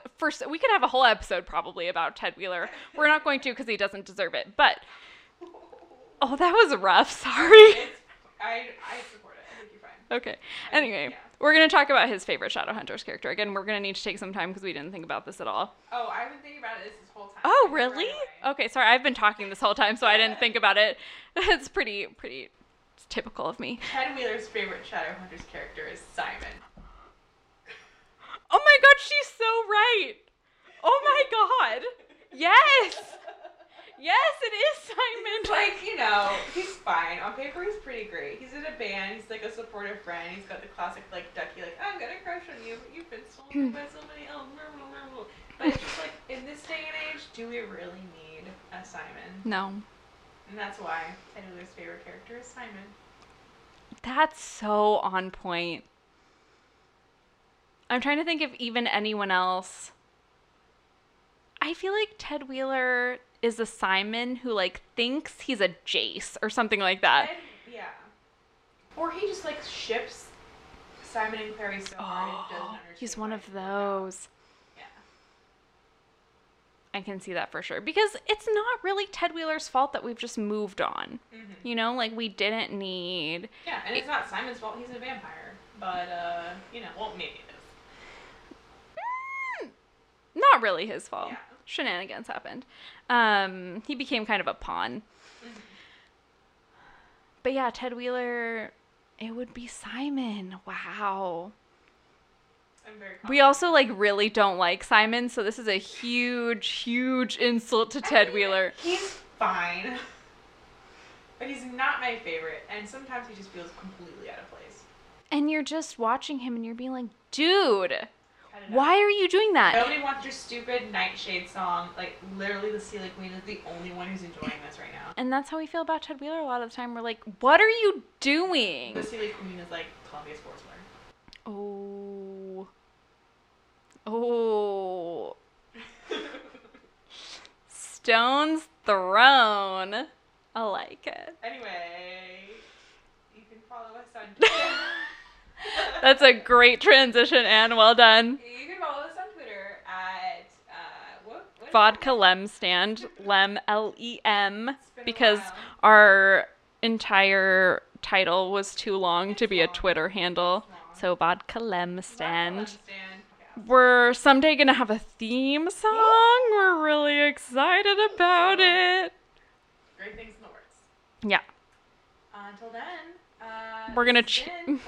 a whole episode probably about Ted Wheeler. We're not going to because he doesn't deserve it. But oh, that was rough. Sorry. I support it. I think you're fine. Okay. Anyway, we're gonna talk about his favorite Shadowhunters character again. We're gonna need to take some time because we didn't think about this at all. Oh, I've been thinking about this whole time. Oh, really? Right, okay. Sorry, I've been talking this whole time, so I didn't think about it. It's pretty typical of me. Ted Wheeler's favorite Shadowhunters character is Simon. Oh my God, she's so right. Oh my God. Yes. Yes, it is Simon. It's like, you know, he's fine. On paper, he's pretty great. He's in a band. He's like a supportive friend. He's got the classic, like, ducky, like, I'm gonna crush on you, but you've been stolen by somebody else. But it's just like, in this day and age, do we really need a Simon? No. And that's why Taylor's favorite character is Simon. That's so on point. I'm trying to think if even anyone else. I feel like Ted Wheeler is a Simon who, like, thinks he's a Jace or something like that. Yeah. Or he just, like, ships Simon and Clary so hard it doesn't understand. He's one of those. I can see that for sure. Because it's not really Ted Wheeler's fault that we've just moved on. Mm-hmm. You know, like, we didn't need... Yeah, and it's not Simon's fault. He's a vampire. But, you know, well, maybe it is. Not really his fault. Yeah. Shenanigans happened. He became kind of a pawn. Mm-hmm. But, yeah, Ted Wheeler, it would be Simon. Wow. We also, like, really don't like Simon, so this is a huge, huge insult to Ted Wheeler. He's fine, but he's not my favorite, and sometimes he just feels completely out of place. And you're just watching him, and you're being like, dude, why are you doing that? Nobody wants your stupid Nightshade song. Like, literally, the Celia Queen is the only one who's enjoying this right now. And that's how we feel about Ted Wheeler a lot of the time. We're like, what are you doing? The Celia Queen is, like, Columbia Sportswear. Oh... Oh, stones thrown. I like it. Anyway, you can follow us on Twitter. That's a great transition, Anne. Well done. You can follow us on Twitter at what Vodka Lem Stand. Lem, L-E-M, because our entire title was too long to be a Twitter handle. So Vodka Lem Stand. Vodka Lem Stand. We're someday going to have a theme song. We're really excited about it. Great things in the works. Yeah. Until then, we're going to cheers.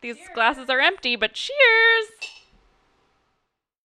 These glasses are empty, but cheers.